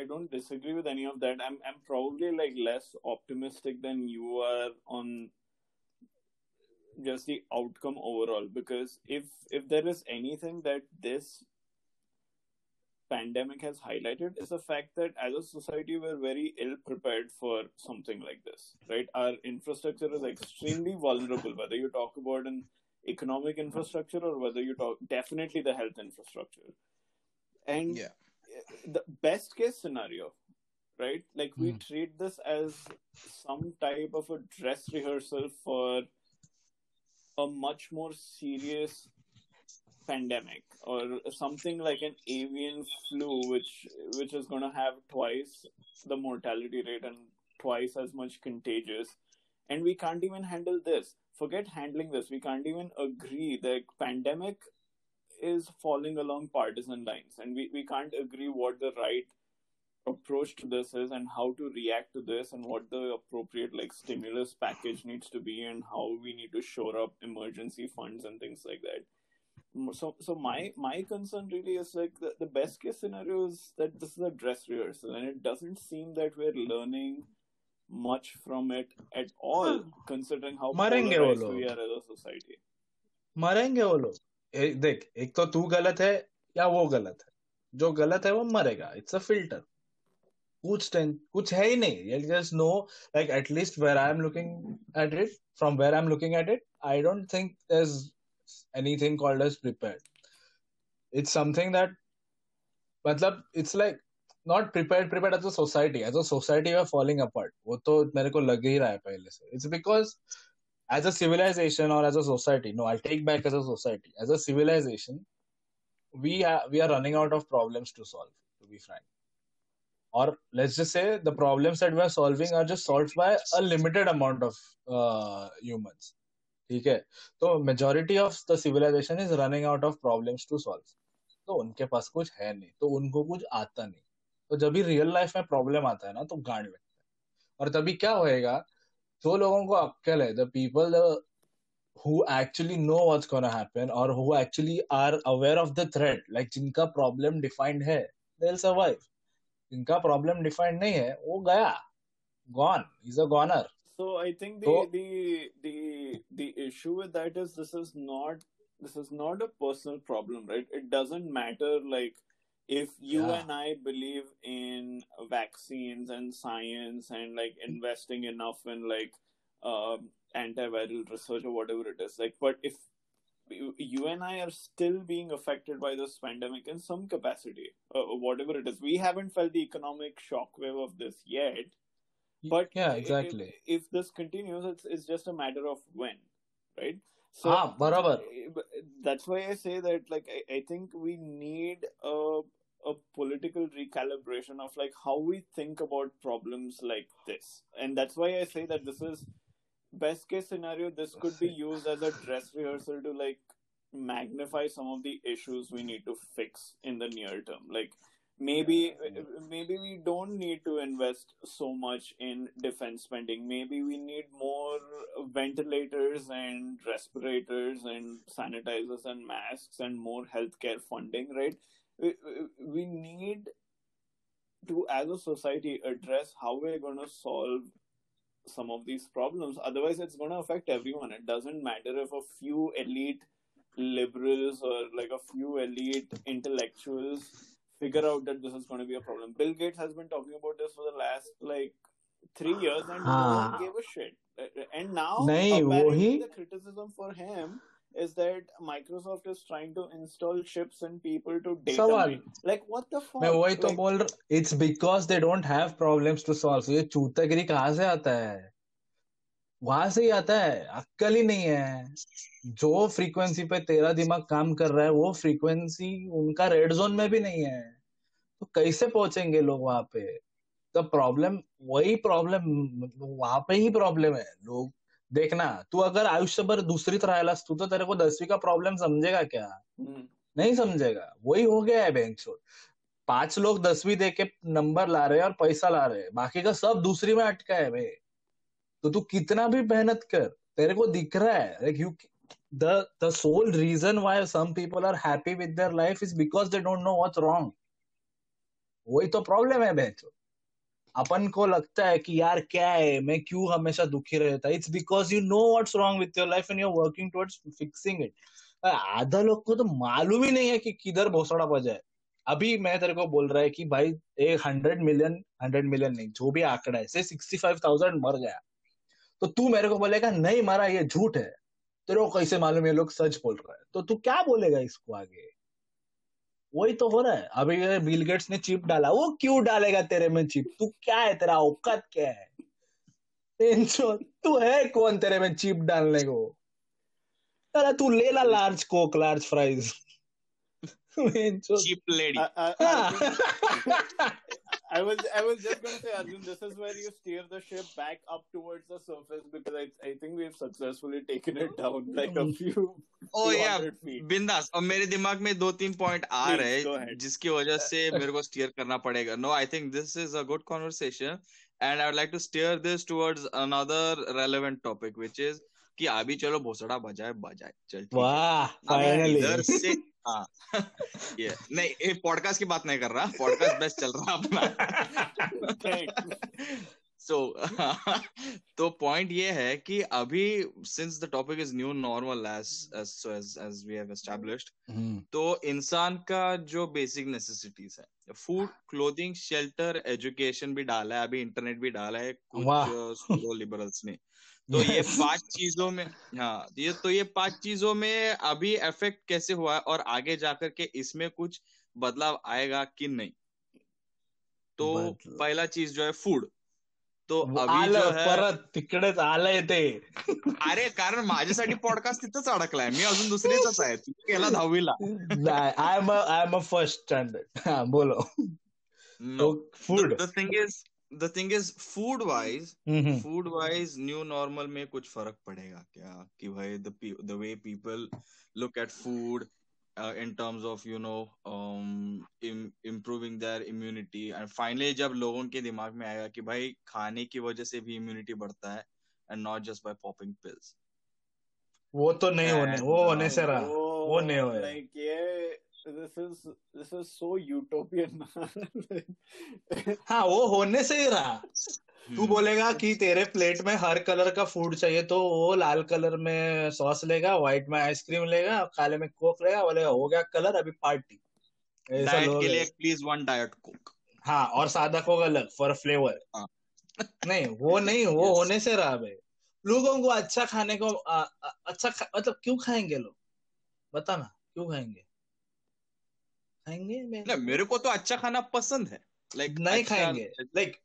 I don't disagree with any of that. I'm probably like less optimistic than you are on just the outcome overall, because if there is anything that this pandemic has highlighted is the fact that as a society we're very ill prepared for something like this, right? Our infrastructure is extremely vulnerable, whether you talk about an economic infrastructure or whether you talk definitely the health infrastructure. And yeah, the best case scenario, right? Like we treat this as some type of a dress rehearsal for a much more serious pandemic or something like an avian flu which is going to have twice the mortality rate and twice as much contagious, and we can't even handle this. Forget handling this, we can't even agree that pandemic is falling along partisan lines, and we can't agree what the right approach to this is and how to react to this and what the appropriate like stimulus package needs to be and how we need to shore up emergency funds and things like that. So my concern really is like the best case scenario is that this is a dress rehearsal, and it doesn't seem that we're learning much from it at all, considering how polarized we are as a society. मरेंगे वो लोग. देख, एक तो तू गलत है या वो गलत है, जो गलत है वो मरेगा. It's a filter. कुछ है ही नहीं. Just no, like at least where I am looking at it, from where I am looking at it, I don't think there is anything called as prepared. It's something that, मतलब it's like not prepared as a society. As a society we are falling apart. वो तो मेरे को लग ही रहा है पहले से. It's because as a civilization or as a society, no, I'll take back as a society, as a civilization, we are running out of problems to solve, to be frank. Or let's just say the problems that we are solving are just solved by a limited amount of humans. Okay? So majority of the civilization is running out of problems to solve. So उनके पास कुछ है नहीं, तो उनको कुछ आता नहीं. तो जब भी real life में problem आता है ना, तो गांड लगता है. और तभी क्या होएगा, जो लोगों को अक्कल है, the people who actually know what's gonna happen or who actually are aware of the threat, like जिनका problem defined है, they'll survive. जिनका problem defined नहीं है, वो गया, gone, he's a goner. So I think the issue with that is this is not a personal problem, right? It doesn't matter, like, if you and I believe in vaccines and science and, like, investing enough in, like, antiviral research or whatever it is, like, but if you and I are still being affected by this pandemic in some capacity, whatever it is, we haven't felt the economic shockwave of this yet. But yeah, exactly. If this continues, it's just a matter of when, right? So, barabar. That's why I say that, like, I think we need a political recalibration of, like, how we think about problems like this. And that's why I say that this is, best case scenario, this could be used as a dress rehearsal to, like, magnify some of the issues we need to fix in the near term. Like, maybe we don't need to invest so much in defense spending. Maybe we need more ventilators and respirators and sanitizers and masks and more healthcare funding, right? We need to, as a society, address how we're going to solve some of these problems. Otherwise, it's going to affect everyone. It doesn't matter if a few elite liberals or, like, a few elite intellectuals figure out that this is going to be a problem. Bill Gates has been talking about this for the last, like, 3 years and no one gave a shit. And now, apparently, the criticism for him is that Microsoft is trying to install chips in people to data. Like, what the fuck? It's because they don't have problems to solve. So, ये चूतागिरी कहाँ से आता है? वहां से ही आता है. अक्कल ही नहीं है. जो फ्रीक्वेंसी पे तेरा दिमाग काम कर रहा है, वो फ्रीक्वेंसी उनका रेड जोन में भी नहीं है. तो कैसे पहुंचेंगे लोग वहां पे? तो प्रॉब्लम वहां पे ही प्रॉब्लम है. लोग देखना, तू अगर आयुष्यभर दूसरी तरह राहिलास, तू तो तेरे को 10वीं का प्रॉब्लम समझेगा क्या? नहीं समझेगा. वही हो गया है बेंचोट. 5 लोग 10वीं देके नंबर ला रहे हैं और पैसा ला रहे हैं, बाकी का सब दूसरी में अटका है भाई. तो तू कितना भी मेहनत कर, तेरे को दिख रहा है, like, the sole reason why some people are happy with their life is because they don't know what's wrong. वही तो प्रॉब्लम है बेचो. अपन को लगता है कि यार क्या है, मैं क्यों हमेशा दुखी रहता है. It's because you know what's wrong with your life and you are working towards fixing it. आधा लोग को तो मालूम ही नहीं है कि किधर भोसड़ा बजाए. अभी मैं तेरे को बोल रहा है कि भाई 100 मिलियन नहीं, जो भी आंकड़ा है, से 65,000 मर गया. तो तू मेरे को बोलेगा नहीं मारा, ये झूठ है. तेरे को कैसे मालूम ये लोग सच बोल रहे हैं? तो तू क्या बोलेगा इसको आगे? वही तो हो रहा है. अभी बिल गेट्स ने चिप डाला, वो क्यों डालेगा तेरे में चिप? तू क्या है, तेरा औकात क्या है? तू है कौन तेरे में चिप डालने को? अरे तू ले ला large Coke, large fries. Cheap lady. I was just going to say, Arjun, this is where you steer the ship back up towards the surface, because I think we've successfully taken it down, like, a few. Oh yeah, bindas. और मेरे दिमाग में 2-3 point आ रहे हैं, जिसकी वजह से मेरे को steer करना पड़ेगा. No, I think this is a good conversation, and I would like to steer this towards another relevant topic, which is कि अभी चलो भोसड़ा बजाए चल. वाह, फाइनली. इधर से ये नहीं, ये पॉडकास्ट की बात नहीं कर रहा, पॉडकास्ट बेस्ट चल रहा अपना. तो पॉइंट ये है कि अभी since the topic is new normal as we have established, तो इंसान का जो बेसिक नेसेसिटीज है, फूड, क्लोथिंग, शेल्टर, एजुकेशन भी डाला है, अभी इंटरनेट भी डाला है कुछ लिबरल्स ने, तो ये पांच चीजों में अभी अफेक्ट कैसे हुआ है और आगे जाकर के इसमें कुछ बदलाव आएगा कि नहीं। तो पहला चीज जो है फूड, तो अभी जो है परत तिकडेच आलंय ते अरे कारण माझ्यासाठी पॉडकास्ट तिथंच अडकलाय, मी अजून दुसरीच आहे, तू केला दहावीला, I am a first standard, बोलो food. The thing is food wise new normal में कुछ फर्क पड़ेगा क्या कि भाई the way people look at food in terms of improving their immunity, and finally जब लोगों के दिमाग में आएगा कि भाई खाने की वजह से भी immunity बढ़ता है and not just by popping pills, वो तो नहीं होने, वो होने से रहा, वो नहीं होए, like ये this is so utopian, हाँ वो होने से ही रहा। तू बोलेगा कि तेरे प्लेट में हर कलर का फूड चाहिए, तो वो लाल कलर में सॉस लेगा, व्हाइट में आइसक्रीम लेगा, काले में कोक लेगा, बोलेगा हो गया कलर, अभी पार्टी। डाइट के लिए प्लीज वन डाइट कोक, हाँ, और सादा कोक अलग फॉर फ्लेवर। नहीं वो नहीं, वो होने से रहा भाई। लोगों को अच्छा खाने को अच्छा मतलब क्यों खाएंगे लोग, बता ना क्यों खाएंगे? मेरे को तो अच्छा खाना पसंद है, लाइक नहीं खाएंगे, like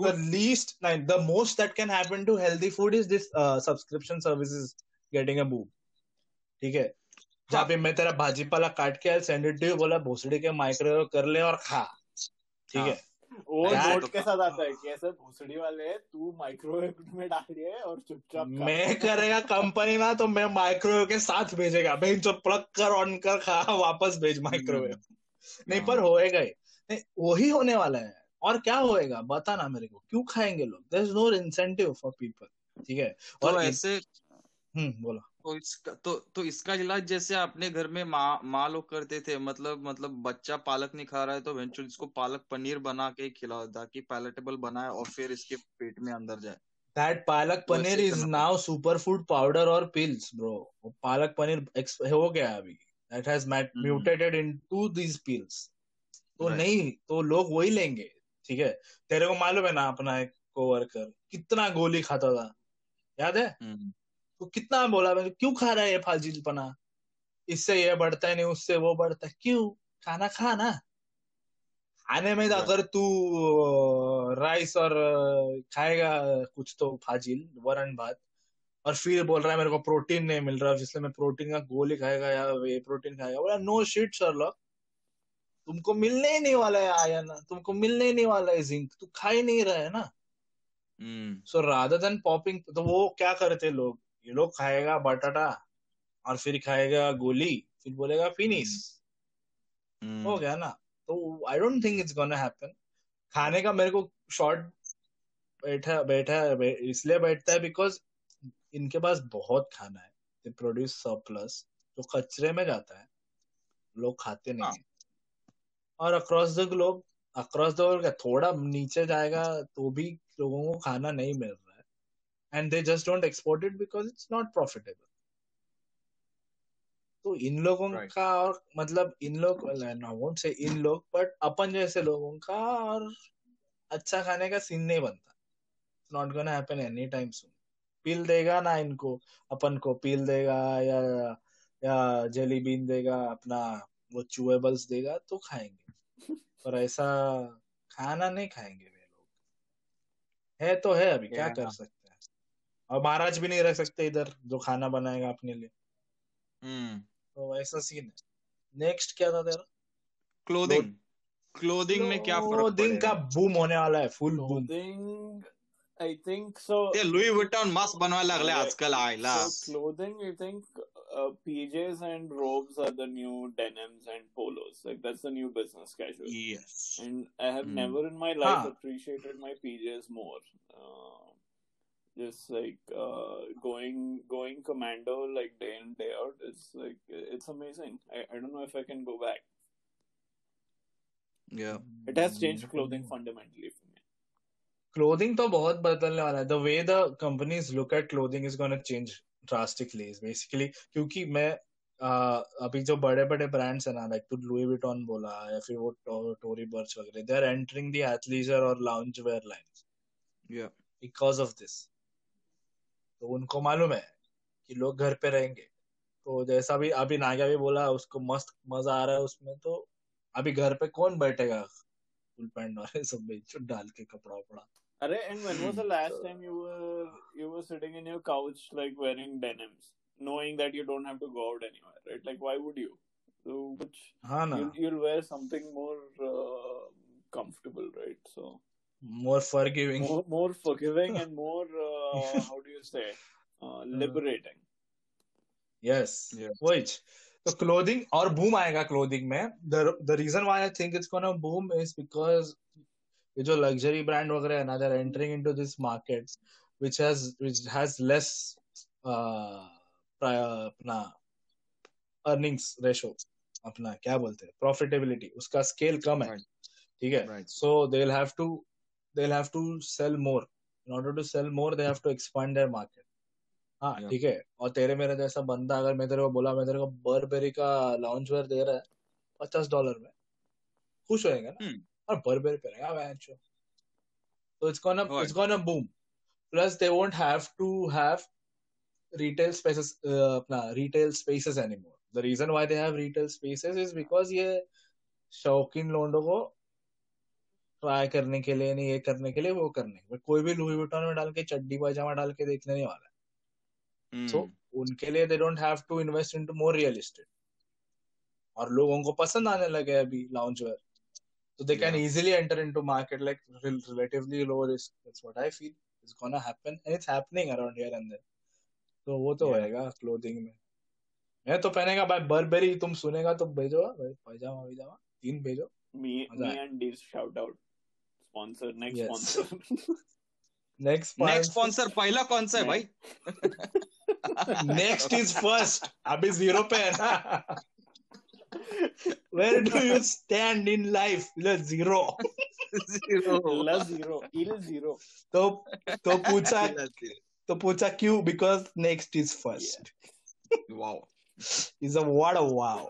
the most that can happen to healthy food is this subscription services getting a boom, ठीक है, जहाँ पे मैं तेरा भाजी पाला काट के send it to you, बोला भोसड़ी के माइक्रोवेव कर ले और खा, ठीक है, वो नोट के साथ आता है कि ऐसे भोसड़ी वाले तू माइक्रोवेव में डालिए और चुपचाप मैं करेगा कंपनी ना, तो मैं माइक्रोवेव के साथ भेजेगा, भाई जो प्लग कर ऑन कर खा वापस भेज माइक्रोवेव, नहीं पर होएगा ही नहीं, वही होने वाला है। और क्या होएगा बता ना मेरे को, क्यों खाएंगे लोग? There is no incentive for people, ठीक है। और ऐसे बोलो, तो इसका तो इसका इलाज जैसे अपने घर में माँ लोग करते थे, मतलब बच्चा पालक नहीं खा रहा है तो वेंचुअली इसको पालक पनीर बना के खिलाओ ताकि पैलेटेबल बनाए और फिर इसके पेट में अंदर जाए। That palak paneer is now super food powder और पिल्स ब्रो, पालक पनीर हो गया अभी, that has mutated into these pills, तो नहीं तो लोग वही लेंगे, ठीक है। तेरे को मालूम है ना अपना एक कोवर्कर कितना गोली खाता था, याद है? तो कितना बोला मैंने, क्यों खा रहा है ये फाजिलपना, इससे ये बढ़ता है नहीं, उससे वो बढ़ता है, क्यों? खाना खा ना, खाने में अगर तू राइस और खाएगा कुछ तो फाजिल वरण भात, और फिर बोल रहा है मेरे को प्रोटीन नहीं मिल रहा जिससे मैं प्रोटीन का गोली खाएगा या ये प्रोटीन खाएगा, बोला नो शिट शर्लॉक, तुमको मिलने ही नहीं वाला है आयन, तुमको मिलने ही नहीं वाला है जिंक, तू खा ही नहीं रहा है ना। सो रादर देन पॉपिंग, तो वो क्या करते लोग, ये लोग खाएगा बटाटा और फिर खाएगा गोली, फिर बोलेगा फिनिश, हो गया ना। तो I don't think it's gonna happen. खाने का मेरे को शॉर्ट बैठा इसलिए बैठता है बिकॉज इनके पास बहुत खाना है, दे प्रोड्यूस सरप्लस, तो कचरे में जाता है, लोग खाते नहीं है। और अक्रॉस द ग्लोब थोड़ा नीचे जाएगा तो भी लोगों को खाना नहीं मिल रहा है, and they just don't export it because it's not profitable. तो इन लोगों का और मतलब इन लोग आई वोंट से इन लोग बट अपन जैसे लोगों का और अच्छा खाने का सीन नहीं बनता, it's not gonna happen any time soon. पील देगा ना इनको, अपन को पील देगा या जेली बीन देगा, अपना वो चूएबल्स देगा तो खाएंगे, पर ऐसा खाना नहीं खाएंगे वे लोग। है तो है, अभी क्या कर सकते हैं, और महाराज भी नहीं रख सकते इधर जो खाना बनाएगा अपने लिए। तो ऐसा सीन है। नेक्स्ट क्या था तेरा? क्लोथिंग में क्या फर्क पड़ेगा? क्लोथिंग का बूम होने वाला है, full boom. I think so ते लुई वुटन मास्क बनवा लागले आजकल आयला। Clothing I think PJs and robes are the new denims and polos. Like that's the new business casual. Yes. And I have never in my life appreciated my PJs more. Just like going commando like day in day out. It's amazing. I don't know if I can go back. Yeah. It has changed clothing fundamentally for me. clothing तो बहुत बदलने वाला है. The way the companies look at clothing is going to change drastically basically. क्योंकि मैं अभी जो बड़े बड़े brands हैं ना, like तू Louis Vuitton बोला या फिर वो Tory Burch वगैरह, they are entering the athleisure और loungewear lines. Yeah. Because of this. तो उनको मालूम है कि लोग घर पे रहेंगे, तो जैसा भी अभी नागा भी बोला उसको मस्त मजा आ रहा है उसमें, तो अभी घर पे कौन बैठेगा फुल पैंट और सब बेचूट डाल के कपड़ा उपड़ा. अरे and when was the last time you were sitting in your couch like wearing denims, knowing that you don't have to go out anywhere, right? Like why would you? So which you'll wear something more comfortable, right? So more forgiving and more how do you say liberating. Yes. Yeah. Which so clothing और boom आएगा clothing में. The reason why I think it's gonna boom is because ये जो luxury brand वगैरह है ना, they're entering into this market which has less अपना earnings ratio, अपना क्या बोलते हैं profitability, उसका scale कम है, ठीक है. Right. So they'll have to sell more. In order to sell more, they have to expand their market. हाँ ठीक है. और तेरे मेरे जैसा बंदा अगर मैं तेरे को बोला मैं तेरे को बर्बेरी का लाउंजवेयर दे रहा है $50 में, खुश होएगा ना. और बर्बेरी पहनेगा. तो it's gonna boom. Plus they won't have to have retail spaces anymore. The reason why they have retail spaces is because ये शौकीन लोगों को ट्राई करने के लिए, नहीं ये करने के लिए वो करने, कोई भी लुई वुइटन में डाल के चड्डी पायजामा डाल के देखने नहीं वाला. So, उनके लिए they don't have to invest into more real estate. और लोगों को पसंद आने लगे अभी loungewear. So they can easily enter into market like relatively low risk. That's what I feel is gonna happen, and it's happening around here and there. So वो तो होएगा clothing में. मैं तो पहनेगा भाई Burberry. तुम सुनेगा तो भेजो भाई पायजामा वायजामा 3 भेजो. Me and Dave shout out sponsor next sponsor. Next sponsor पहला कौन सा है भाई? Next is first. अभी 0 पे है ना. Where do you stand in life? La zero. तो पूछा क्यों? Because next is first. Yeah. Wow. Is a what a wow.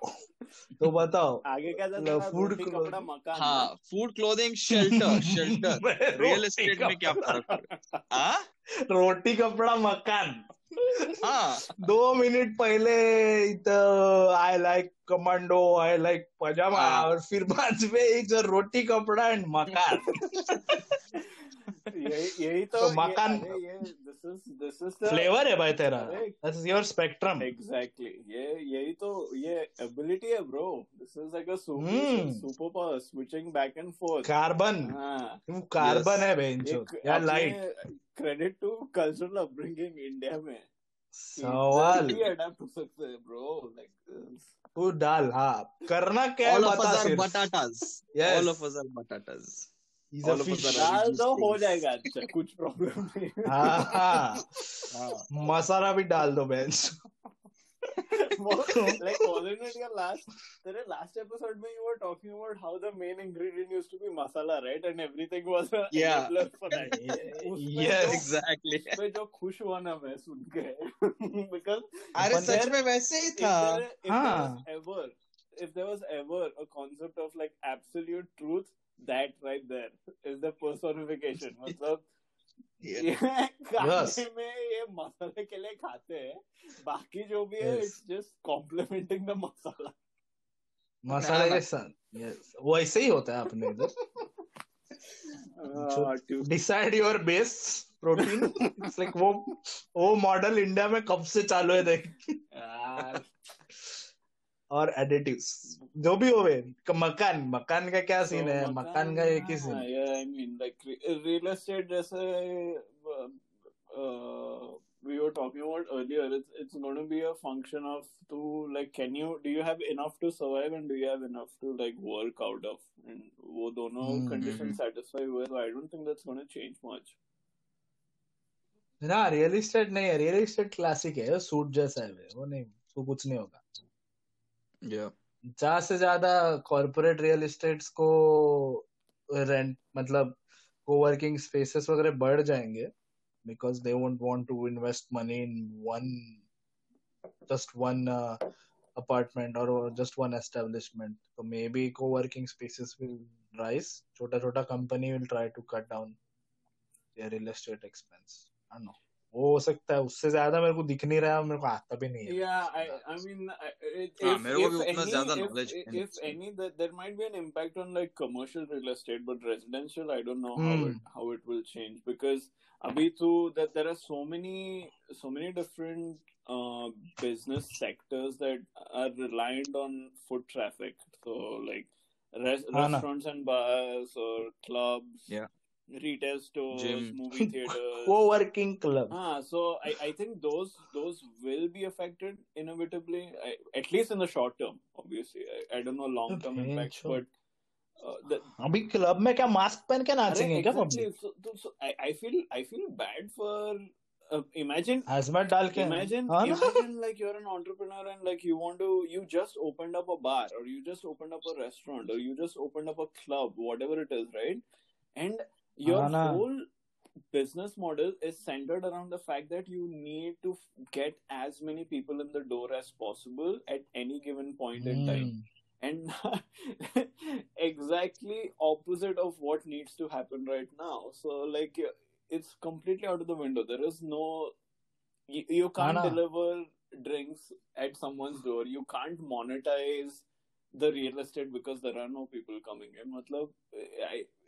तो बताओ आगे क्या जाता है? फूड कपड़ा मकान. हाँ, food clothing shelter real estate में क्या फर्क? हाँ, रोटी कपड़ा मकान. हाँ, 2 मिनट पहले I like commando, I like पजामा, और फिर बाद में एक जो रोटी कपड़ा एंड मकान. यही तो मकान दिस इज फ्लेवर है भाई तेरा. This is your spectrum. Exactly. यही तो ये एबिलिटी है bro. This is like a super power switching back and forth. Carbon. हाँ, तुम कार्बन है बेंचो या light. Credit to cultural upbringing India में सवाल अडॉप्ट हो सकते हैं ब्रो. लाइक तू डाल. हाँ, करना क्या है? बटाटास हो जाएगा. अच्छा, कुछ प्रॉब्लम नहीं. हाँ, मसाला भी डाल दो बेंच. Last episode mein you were talking about how the main ingredient used to be masala, right? And everything was a enabler for that. Yes, exactly. उसमें जो खुश हुआ ना मैं सुन के, because अरे सच में वैसे ही था. हाँ. If there was ever a concept of like absolute truth, that right there is the personification. मतलब खाने में ये मसाले के लिए खाते हैं, बाकी जो भी है it's just complementing the masala. मसाले के साथ वो ऐसे ही होता है. अपने इधर decide your base protein. It's like वो मॉडल इंडिया में कब से चालू है देख. और एडिटिव्स जो भी हो गए. मकान का क्या सीन है? मकान का एक ही scene. I mean like real estate जैसे we were talking about earlier, it's going to be a function of to like can you do you have enough to survive and do you have enough to like work out of, and वो दोनों कंडीशन सैटिस्फाई हुए तो I don't think that's going to change much. ना, रियल एस्टेट नहीं है. रियल एस्टेट क्लासिक है, सूट जैसा है वो. नहीं, तो कुछ नहीं होगा. ज्यादा से ज्यादा कॉर्पोरेट रियल एस्टेट्स को रेंट, मतलब co-working spaces वगैरह बढ़ जाएंगे because they won't want to invest money in just one apartment or just one establishment. So maybe co-working spaces will rise. Chota-chota company will try to cut down their real estate expense. I don't know. वो हो सकता है, उससे ज्यादा मेरे को दिख नहीं रहा है, मेरे को आता भी नहीं है. Yeah, I mean, if any, there might be an impact on like commercial real estate, but residential, I don't know how it will change because abhi too that there are so many different business sectors that are reliant on foot traffic. So like restaurants and bars or clubs. Yeah. Retail stores, gym, movie theaters, co-working club. So I think those will be affected inevitably, at least in the short term. Obviously, I don't know long term impact, sure. But abhi club mein kya mask pehen ke naachenge kya? Exactly. So I feel bad for imagine hazmat dal ke. Imagine like you're an entrepreneur and like you just opened up a bar or you just opened up a restaurant or you just opened up a club, whatever it is, right? And your whole business model is centered around the fact that you need to get as many people in the door as possible at any given point in time. And exactly opposite of what needs to happen right now. So, like, it's completely out of the window. There is no... You can't deliver drinks at someone's door. You can't monetize the real estate because there are no people coming in. Matlab,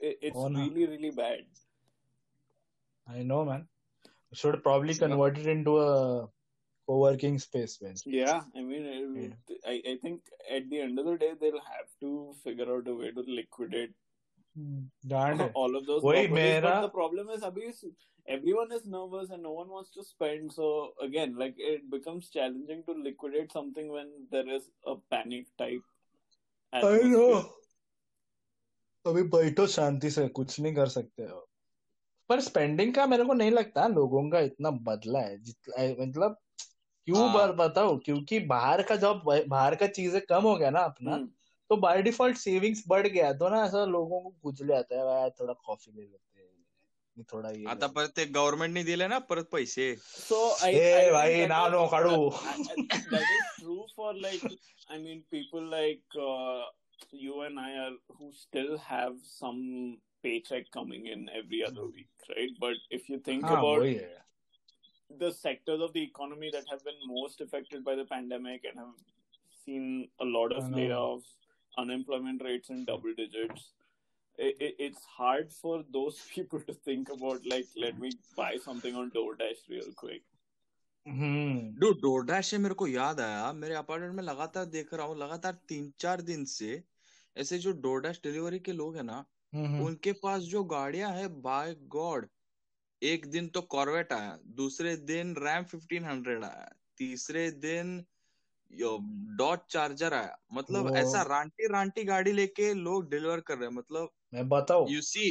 it's really, really bad. I know, man. We should probably convert it into a co-working space, man. Yeah, I mean, yeah. I think at the end of the day, they'll have to figure out a way to liquidate all of those properties. But the problem is, everyone is nervous and no one wants to spend. So again, like it becomes challenging to liquidate something when there is a panic type. I know. अभी बैठो शांति से, कुछ नहीं कर सकते हो. पर स्पेंडिंग का मेरे को नहीं लगता लोगों का इतना बदला है, मतलब क्यों बताओ, क्योंकि बाहर का चीजें कम हो गया ना अपना, तो बाय डिफॉल्ट सेविंग्स बढ़ गया तो ना ऐसा लोगों को गुजले आता है, यार थोड़ा कॉफी ले लेते हैं. आता परत ते गव्हर्नमेंट ने दिले ना परत पैसे. सो भाई ना नो काढू. That is true for like, I mean, people like you and I are who still have some paycheck coming in every other week, right? But if you think about the sectors of the economy that have been most affected by the pandemic and have seen a lot of layoffs, unemployment rates in double digits, it's hard for those people to think about like, let me buy something on DoorDash real quick. Dude, DoorDash से मेरे को याद आया, मेरे अपार्टमेंट में लगातार देख रहा हूँ, लगातार 3-4 दिन से ऐसे जो DoorDash डिलीवरी के लोग है ना, उनके पास जो गाड़ियां है, बाय गॉड, एक दिन तो कॉर्वेट आया, दूसरे दिन रैम 1500 आया, तीसरे दिन डॉज चार्जर आया. मतलब ऐसा रांटी गाड़ी लेके लोग डिलीवर कर रहे हैं. मतलब मैं बताऊं, you see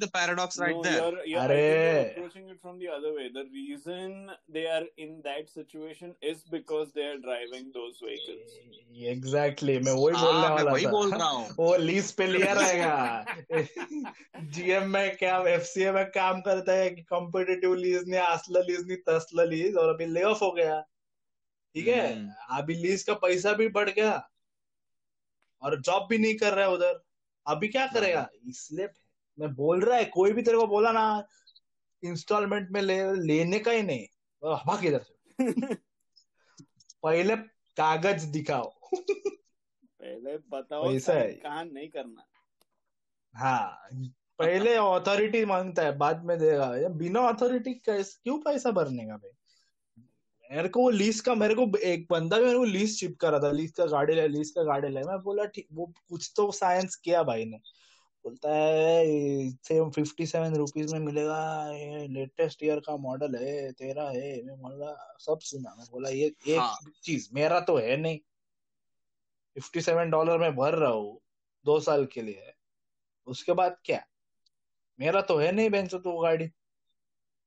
the paradox right there. You're approaching it from the other way. The reason they are in that situation is because they are driving those vehicles. Exactly. मैं वही बोलने वाला था. बोल रहा हूँ, वो लीज पे लिया रहेगा. जीएम में क्या, एफसीए में काम करता है कि कॉम्पिटिटिव लीज ने, असला लीज ने, तसला लीज, और अभी ले ऑफ हो गया. ठीक है, अभी लीज का पैसा भी बढ़ गया और जॉब भी नहीं कर रहा है उधर, अभी क्या करेगा? इसलिए मैं बोल रहा है, कोई भी तेरे को बोला ना इंस्टॉलमेंट में लेने का ही नहीं, भाग इधर से. पहले कागज दिखाओ, पहले बताओ कहाँ नहीं करना. पहले ऑथोरिटी मांगता है, बाद में देगा. बिना ऑथोरिटी क्यों पैसा भरने का भाई? मेरे को एक बंदा भी मेरे को लीज चिपका रहा था, लीज का गाड़ी ले. मैं बोला ठीक, वो कुछ तो साइंस किया भाई ने. बोलता है 57 रुपीज में मिलेगा, लेटेस्ट ईयर का मॉडल है, तेरा है. मैं बोला सब सुना, मैं बोला ये एक चीज मेरा तो है नहीं. $57 में भर रहा हूँ 2 साल के लिए, उसके बाद क्या? मेरा तो है नहीं बेंचो तो गाड़ी.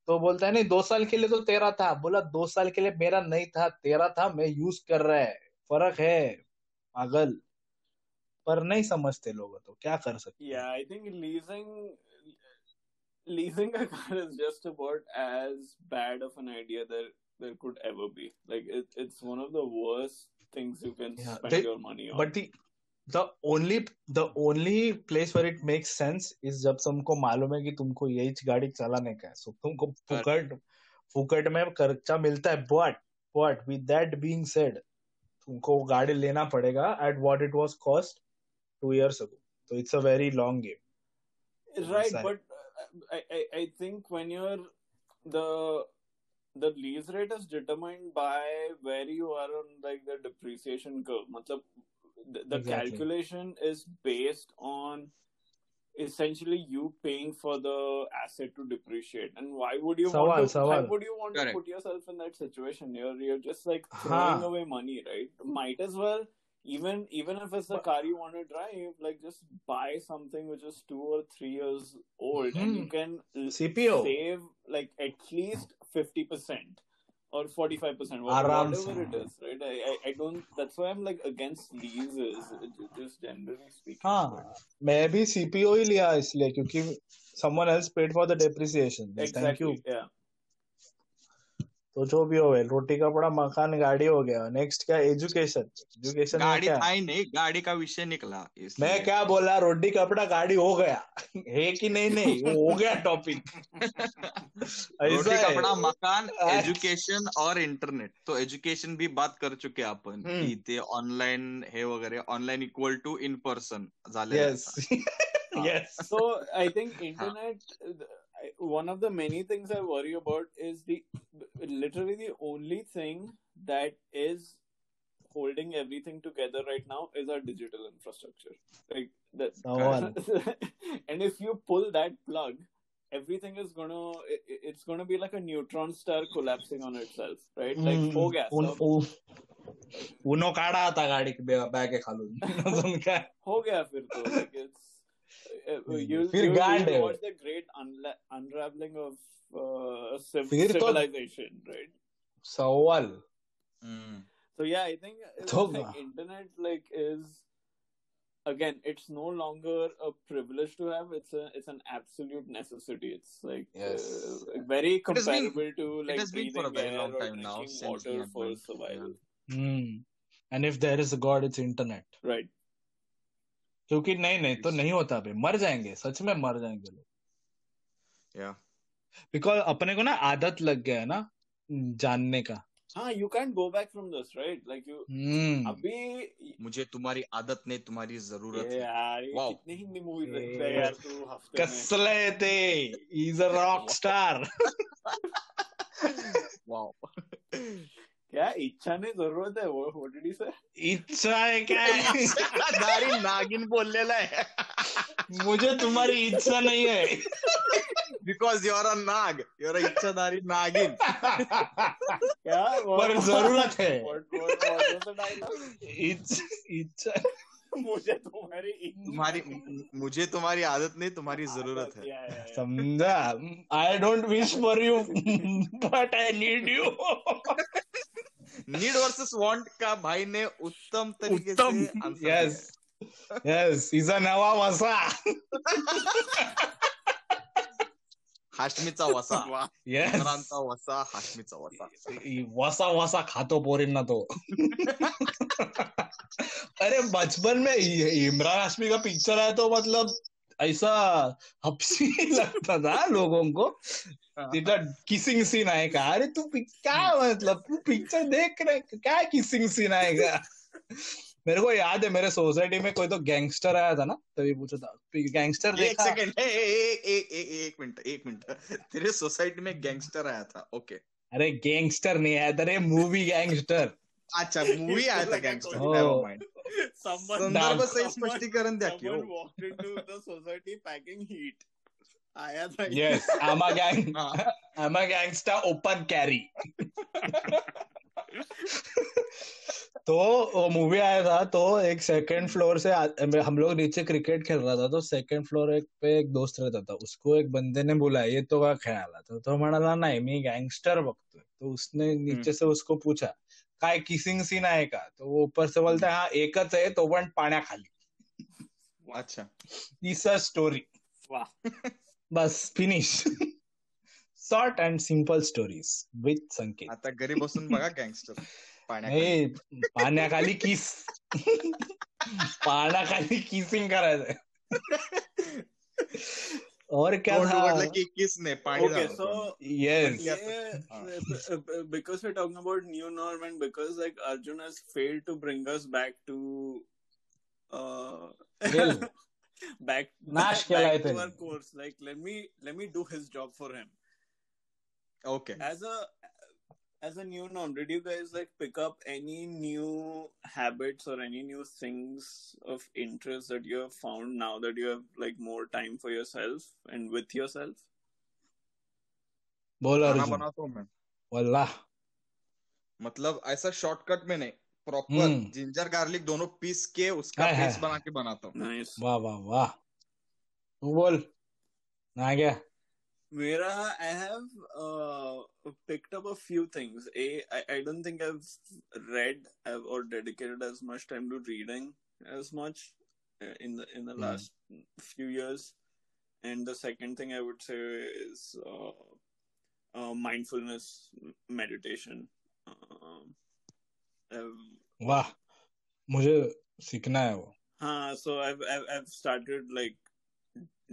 तो बोलता है नहीं, 2 साल के लिए तो तेरा था. बोला 2 साल के लिए मेरा नहीं था, तेरा था, मैं यूज कर रहा है, फर्क है पागल. पर नहीं समझते लोग, तो क्या कर सकते. या I think leasing leasing a car is just about as bad of an idea that there could ever be. Like, it's one of the worst things you can spend your money on. But the only place where it makes sense is जब तुमको मालूम है कि तुमको यही गाड़ी चलाने का है, so तुमको फुकट में खर्चा मिलता है. But with that being said, तुमको गाड़ी लेना पड़ेगा at what it was cost 2 years ago. So it's a very long game. Right, but I think when you're the lease rate is determined by where you are on like the depreciation curve. Matlab, the calculation is based on essentially you paying for the asset to depreciate. And why would you want Correct. To put yourself in that situation? You're just like throwing away money, right? Might as well. Even if it's a car you want to drive, like just buy something which is 2 or 3 years old, and you can CPO. Save like at least 50% or 45%, whatever it is, right? I don't. That's why I'm like against leases, just generally speaking. हाँ, मैं भी CPO ही लिया इसलिए क्योंकि someone else paid for the depreciation. Exactly. Thank you. Yeah. तो जो भी हो गया, रोटी का बड़ा मकान गाड़ी हो गया. नेक्स्ट क्या? एजुकेशन गाड़ी क्या? था ही नहीं, गाड़ी का विषय निकला. मैं क्या बोला? रोटी कपड़ा गाड़ी हो गया है कि नहीं वो हो गया टॉपिक. रोटी कपड़ा मकान एजुकेशन और इंटरनेट. तो एजुकेशन भी बात कर चुके आपण की ते ऑनलाईन हे वगैरे online equal to in person झाले. Yes. So I think internet. One of the many things I worry about is literally the only thing that is holding everything together right now is our digital infrastructure. Like that's and if you pull that plug, everything is it's gonna be like a neutron star collapsing on itself, right? Like ho gaya. Uno kada aata gaadi ke baage khalun. Ho gaya fir to. Like it's. You'll watch the great unraveling of civilization, right? Sawal. So yeah, I think like, internet like is again, it's no longer a privilege to have. It's an absolute necessity. It's like very comparable to like breathing air or drinking water for survival. And if there is a God, it's internet, right? क्योंकि नहीं तो नहीं होता भाई, मर जाएंगे, सच में मर जाएंगे लोग. या बिकॉज अपने को ना आदत लग गया है ना जानने का. हाँ, you can go back from this, right? Like you अभी मुझे तुम्हारी आदत नहीं, तुम्हारी जरूरत है. यार कितने हिंदी मूवी देखता है यार तू हफ्ते में. कसले थे, is a rock star. Wow, क्या इच्छा ने जरूरत है वो ऑलरेडी सर. इच्छा है क्या? दारी नागिन बोललेला आहे. मुझे तुम्हारी इच्छा नाही आहे because you are a naag. You are a ichchhadhari नागिन. क्या पर जरूरत है. इच्छा मुझे तुम्हारी आदत नहीं, तुम्हारी जरूरत है. समझा? I don't wish for you but I need you. Need versus want का भाई ने उत्तम तरीके से. यस इज अ नवा वसा. हाशमीचा वसा. इमरानचा वसा, हाशमीचा वसा. वसा वसा खातो पोरींना तो. अरे बचपन में इमरान हाशमी का पिक्चर आया तो मतलब ऐसा हपसी लगता था लोगों को. तिथला किसिंग सीन आहे का? अरे तू क्या मतलब तू पिक्चर देख रहे क्या? किसिंग सीन आहे का? मेरे को याद है मेरे सोसाइटी में कोई तो गैंगस्टर आया था ना, तभी पूछा था गैंगस्टर देखा? एक मिनट तेरे सोसाइटी में गैंगस्टर आया था? ओके. अरे गैंगस्टर नहीं आया था रे, मूवी गैंगस्टर. अच्छा, मूवी आया था गैंगस्टर. Never mind. संदर्भ सही स्पष्टीकरण द्या की. Walked into the society packing heat आया था. यस, आमा गैंगस्टर ओपन कैरी. तो मूवी आया था तो एक सेकंड फ्लोर से हम लोग नीचे क्रिकेट खेल रहा था, तो सेकंड फ्लोर एक दोस्त रहता था, उसको एक बंदे ने बोला ये तो का ख्याल आता तो म्हणाला नाही मी गैंगस्टर बघतोय. तो उसने नीचे से उसको पूछा काय किसिंग सीन आहे का? तो वो ऊपर से बोलता है हाँ एकच आहे तो पण पाण्याखाली. अच्छा, इस स्टोरी. वाह. बस finish. Short and simple stories with Sanket. आता घरी बसून बघा गँगस्टर पाण्याखाली किस पाण्याखाली किसिंग करायचंय. और क्या because we're talking about new norm and because like Arjun has failed to bring us back to back to our course, like let me do his job for him. Okay. As a new norm, did you guys like pick up any new habits or any new things of interest that you have found now that you have like more time for yourself and with yourself? बोल Arjun. बनाता हूँ मैं. वल्लाह. मतलब ऐसा शॉर्टकट में नहीं, प्रॉपर जिंजर गार्लिक दोनों पीस के उसका पेस्ट बना के बनाता हूँ. नाइस. वाह वाह वाह. तू बोल. ना क्या? Mera, I have picked up a few things. I don't think I've read or dedicated as much time to reading as much in the last few years. And the second thing I would say is mindfulness meditation. Wow, मुझे सीखना है वो. हाँ, so I've started like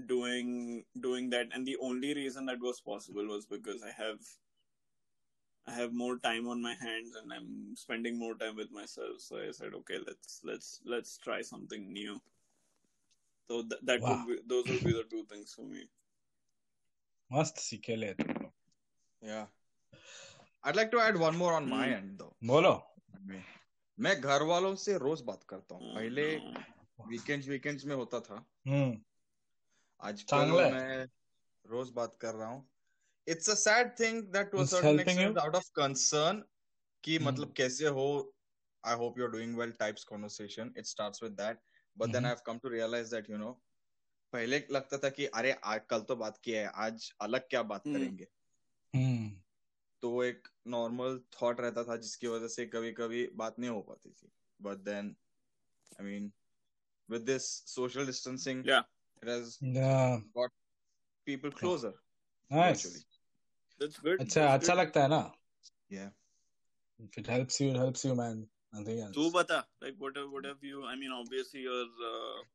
doing that, and the only reason that was possible was because I have more time on my hands and I'm spending more time with myself, so I said okay, let's try something new. So that wow. Those would be the two things for me. Must sikhe to. Yeah, I'd like to add one more on my end though. Bolo. मैं घर वालों से रोज बात करता हूँ. पहले वीकेंड्स में होता था. आजकल मैं रोज बात कर रहा हूँ. It's a sad thing that to a certain extent out of concern कि मतलब कैसे हो, I hope you are doing well types conversation. It starts with that, but then I have come to realise that you know, पहले लगता था कि अरे कल तो बात किया है, आज अलग क्या बात करेंगे. तो एक नॉर्मल थॉट रहता था जिसकी वजह से कभी कभी बात नहीं हो पाती थी. But then I mean with this social distancing it has got people closer. Nice. Virtually. That's good. अच्छा लगता है ना? Yeah. If it helps you, man. Nothing else. तू बता, like what have you? I mean, obviously your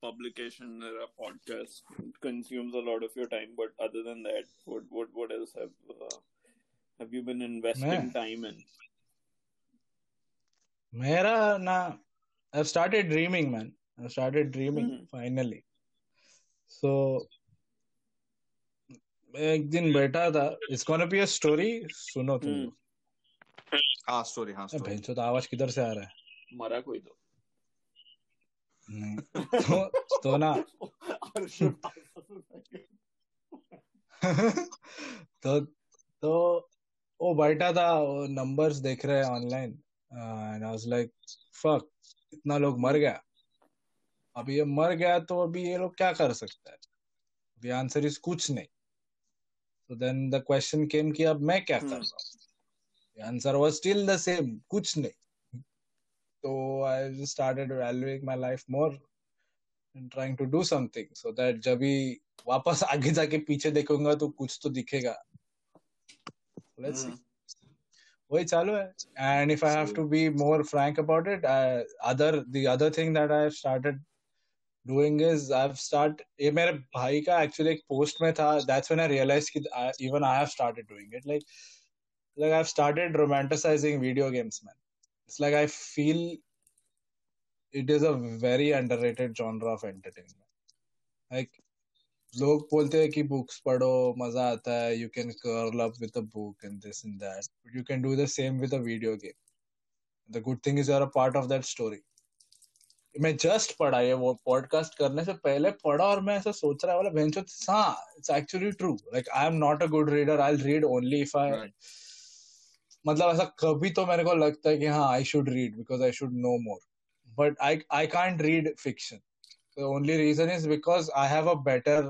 publication or podcast consumes a lot of your time, but other than that, what else have you been investing time in? मेरा ना, I've started dreaming, man. Finally. So, एक दिन बैठा था. It's gonna be a story. सुनो तुम लोग. हाँ story. भैंसो तो आवाज किधर से आ रहा है? मरा कोई तो नहीं तो ना तो वो बैठा था, वो नंबर्स देख रहे हैं online. And I was like, fuck, इतना लोग मर गया. अभी ये मर गया तो अभी ये लोग क्या कर सकता है? The answer is कुछ नहीं. So then the question came कि अब मैं क्या कर रहा हूँ? The answer was still the same, कुछ नहीं. So I just started evaluating my life more and trying to do something so that जब भी वापस आगे जाके पीछे देखूंगा तो कुछ तो दिखेगा. Let's see. वही चालू है. And if I have to be more frank about it, the other thing that I have started doing is ये मेरे भाई का actually एक पोस्ट में था. That's when I realized कि even I have started doing it. Like I've started romanticizing video games, man. It's like I feel it is a very underrated genre of entertainment. Like लोग बोलते हैं कि books पढ़ो, मजा आता है. You can curl up with a book and this and that. But you can do the same with a video game. The good thing is you are a part of that story. मैं जस्ट पढ़ा, ये वो पॉडकास्ट करने से पहले पढ़ा और मैं ऐसा सोच रहा वाला बेंचो. हाँ, it's actually true. Like I am not a good reader, I will read only if I, मतलब ऐसा कभी तो मेरे को लगता है कि हाँ I should read because I should know more, but I can't read fiction. The only reason is because I have a better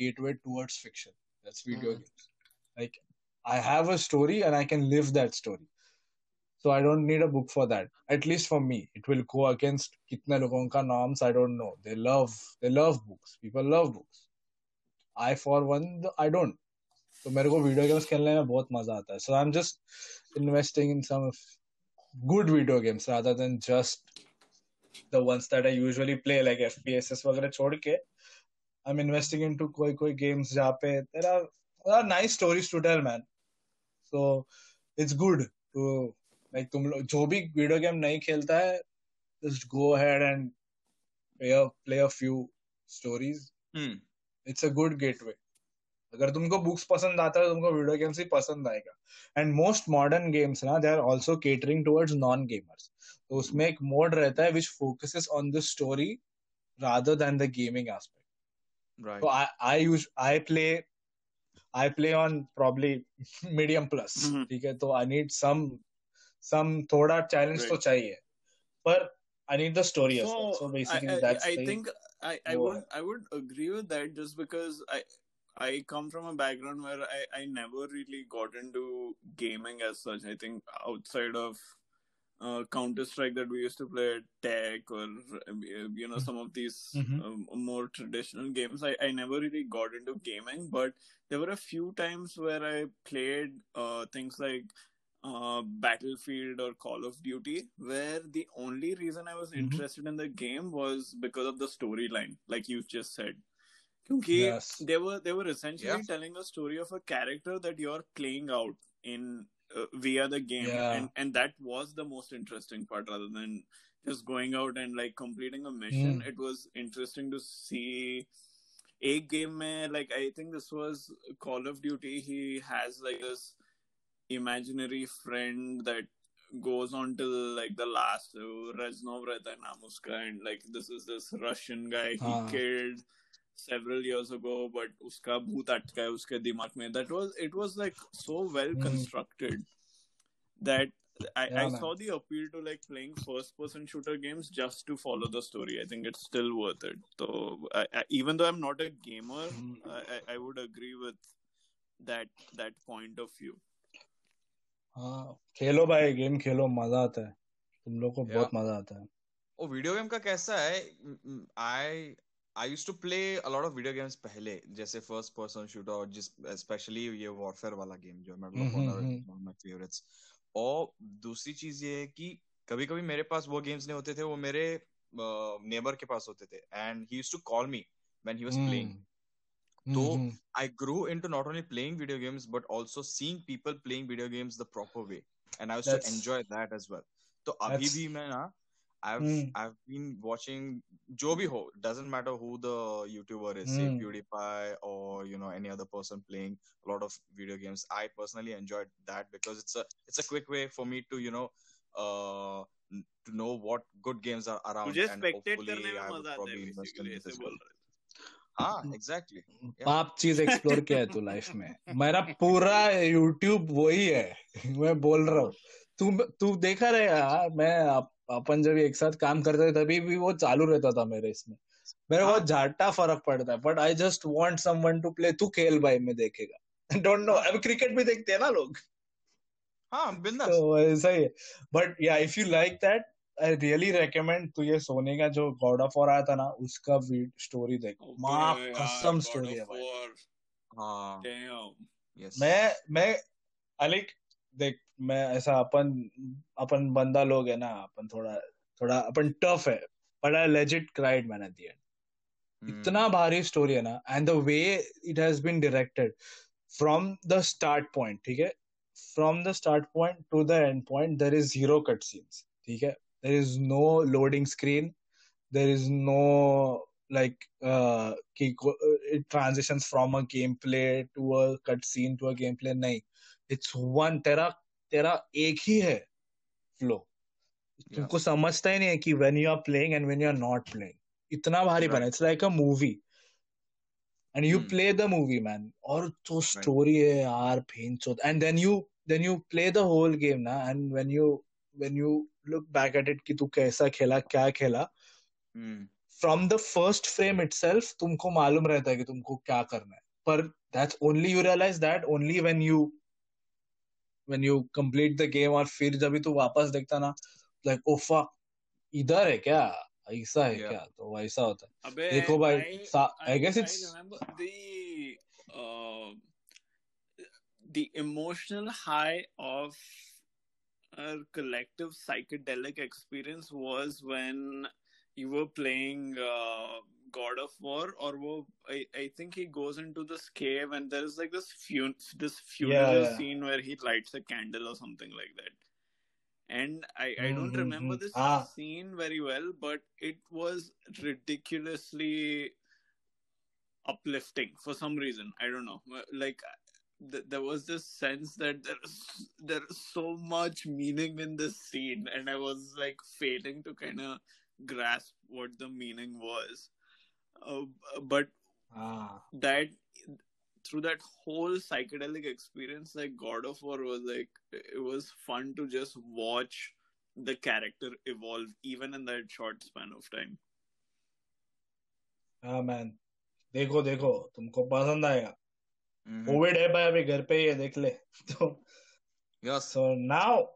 gateway towards fiction. That's video games. Like I have a story and I can live that story. So I don't need a book for that. At least for me, it will go against kitne logon ka norms. I don't know. They love books. People love books. I for one, I don't. तो मेरे को video games खेलने में बहुत मजा आता है. So I'm just investing in some good video games rather than just the ones that I usually play, like FPSs वगैरह छोड़ के. I'm investing into कोई games जहाँ पे there are nice stories to tell, man. So it's good to like तुम लोग जो भी video game नहीं खेलता है, just go ahead and play a few stories. It's a good gateway. अगर तुमको books पसंद आता है, तुमको video games ही पसंद आएगा. And most modern games ना, they are also catering towards non-gamers. तो उसमें एक mode रहता है which focuses on the story rather than the gaming aspect. Right. So I play on probably medium plus. ठीक है, तो I need some थोड़ा challenge right. तो चाहिए. पर I need the story as well. So basically that's I think I would agree with that just because I come from a background where I never really got into gaming as such. I think outside of Counter-Strike that we used to play at Tech or, you know, some of these more traditional games, I never really got into gaming. But there were a few times where I played things like Battlefield or Call of Duty, where the only reason I was interested in the game was because of the storyline, like you just said. Yes. They were essentially telling a story of a character that you're playing out in via the game, and that was the most interesting part rather than just going out and like completing a mission. It was interesting to see a game mein, like I think this was Call of Duty. He has like this imaginary friend that goes on till like the last Reznov rehta naam uska, and like this is this Russian guy he killed several years ago, but uska bhoot atka hai uske dimag mein. It was like so well constructed that I saw the appeal to like playing first person shooter games just to follow the story. I think it's still worth it. So even though I'm not a gamer, I would agree with that point of view. हाँ, खेलो भाई, गेम खेलो, मजा आता है. तुम लोग को बहुत मजा आता है. वो वीडियो गेम का कैसा है? I used to play a lot of video games पहले, जैसे first person shooter और especially ये warfare वाला game जो मैं one of my favorites. और दूसरी चीज ये है कि कभी कभी मेरे पास वो games नहीं होते थे, वो मेरे neighbor के पास होते थे, and he used to call me when he was playing. तो I grew into not only playing video games but also seeing people playing video games the proper way, and I used to enjoy that as well. तो अभी भी मैं ना I've been watching jo bhi ho, doesn't matter who the YouTuber is, say PewDiePie or you know any other person playing a lot of video games. I personally enjoyed that because it's a quick way for me to you know to know what good games are around. Tujhe spectate karne mein maza aata hai basically, aise bol rahe ho. Ha, exactly. Aap cheez explore kiya hai tu life mein. Mera pura YouTube wahi hai, main bol raha hu. तू देखा रहे यार, अपन जब एक साथ काम करते थे तभी भी वो चालू रहता था मेरे इसमें. मेरे बहुत झाटा फर्क पड़ता है, but I just want someone to play. तू खेल भाई, मैं देखेगा. डोंट नो, अब क्रिकेट भी देखते हैं ना लोग. हाँ, बिंदास. तो ऐसा ही है. But yeah if you like that, I really recommend तू ये सोने का जो गॉड ऑफ वॉर आया था ना, उसका स्टोरी देखो. माफ कसम स्टोरी है भाई. हाँ, मैं अलिक देख, मैं ऐसा अपन बंदा लोग है ना, अपन थोड़ा अपन टफ है, but I legit cried man at the end. इतना भारी स्टोरी है ना, and the way it has been directed from the start point. ठीक है, from the start point to the end point there is zero cut scenes. ठीक है, there is no loading screen, there is no like it transitions from a gameplay to a cutscene to a gameplay. Nahin, it's one tera ek hi hai flow. तुमको समझता ही नहीं है कि when you are playing and when you are not playing. इतना भारी बना. It's like a movie and you play the movie, man. और जो story है यार, भेंचोद. And then you play the whole game ना, and when you look back at it कि तू कैसा खेला, क्या खेला. From the first frame itself, तुमको मालूम रहता है कि तुमको क्या करना है. पर that's only you realize that only when you complete the game. और फिर जब भी तू वापस देखता ना, like oh fuck, इधर है क्या, ऐसा है क्या, तो वैसा होता है. देखो भाई, I guess it's I remember the the emotional high of our collective psychedelic experience was when you were playing God of War, or I think he goes into this cave and there's like this funeral scene where he lights a candle or something like that. And I don't remember this scene very well, but it was ridiculously uplifting for some reason. I don't know. Like, there was this sense that there is so much meaning in this scene, and I was like failing to kind of grasp what the meaning was. But that through that whole psychedelic experience, like God of War was like, it was fun to just watch the character evolve even in that short span of time. हाँ man, देखो तुमको पसंद आएगा. कोविड है भाई, अभी घर पे ही है, देख ले. तो so now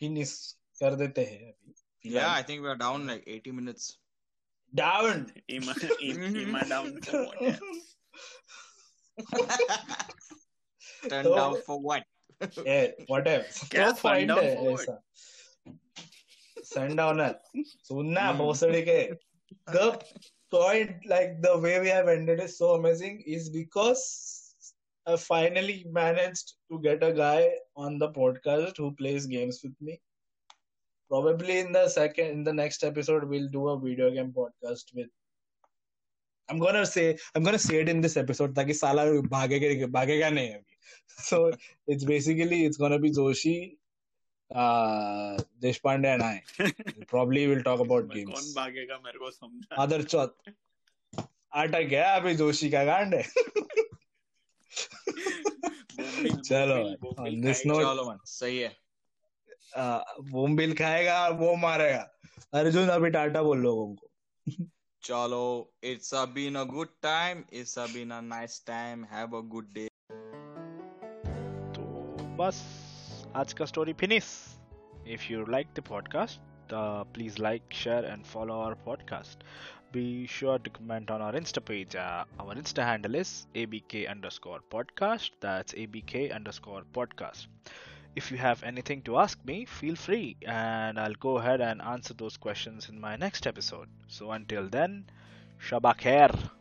finish कर देते हैं अभी. Yeah, I think we are down like 80 minutes. Down. Ima down for what? Yeah. Turned so, down for what? Yeah, whatever. क्या point है ऐसा? Sundowner. सुनना भोसड़ी के. The point, like the way we have ended is so amazing, is because I finally managed to get a guy on the podcast who plays games with me. Probably in the next episode, we'll do a video game podcast with. I'm gonna say it in this episode, ताकि साला भागेगा नहीं अभी. So it's gonna be Joshi, Deshpande and I. Probably we'll talk about games. कौन भागेगा मेरे को समझा. Other चौथ. आटा गया अभी जोशी का गांड है. चलो. On this note, सही है. बोम्बिल खाएगा वो मारेगा. अर्जुन अभी टाटा बोल लोगों को. चलो, it's been a good time, it's been a nice time, have a good day. तो बस आज का story finish. If you like the podcast, please like, share and follow our podcast. Be sure to comment on our Insta page. Our Insta handle is abk_podcast. That's abk_podcast. If you have anything to ask me, feel free, and I'll go ahead and answer those questions in my next episode. So until then, Shabakhair.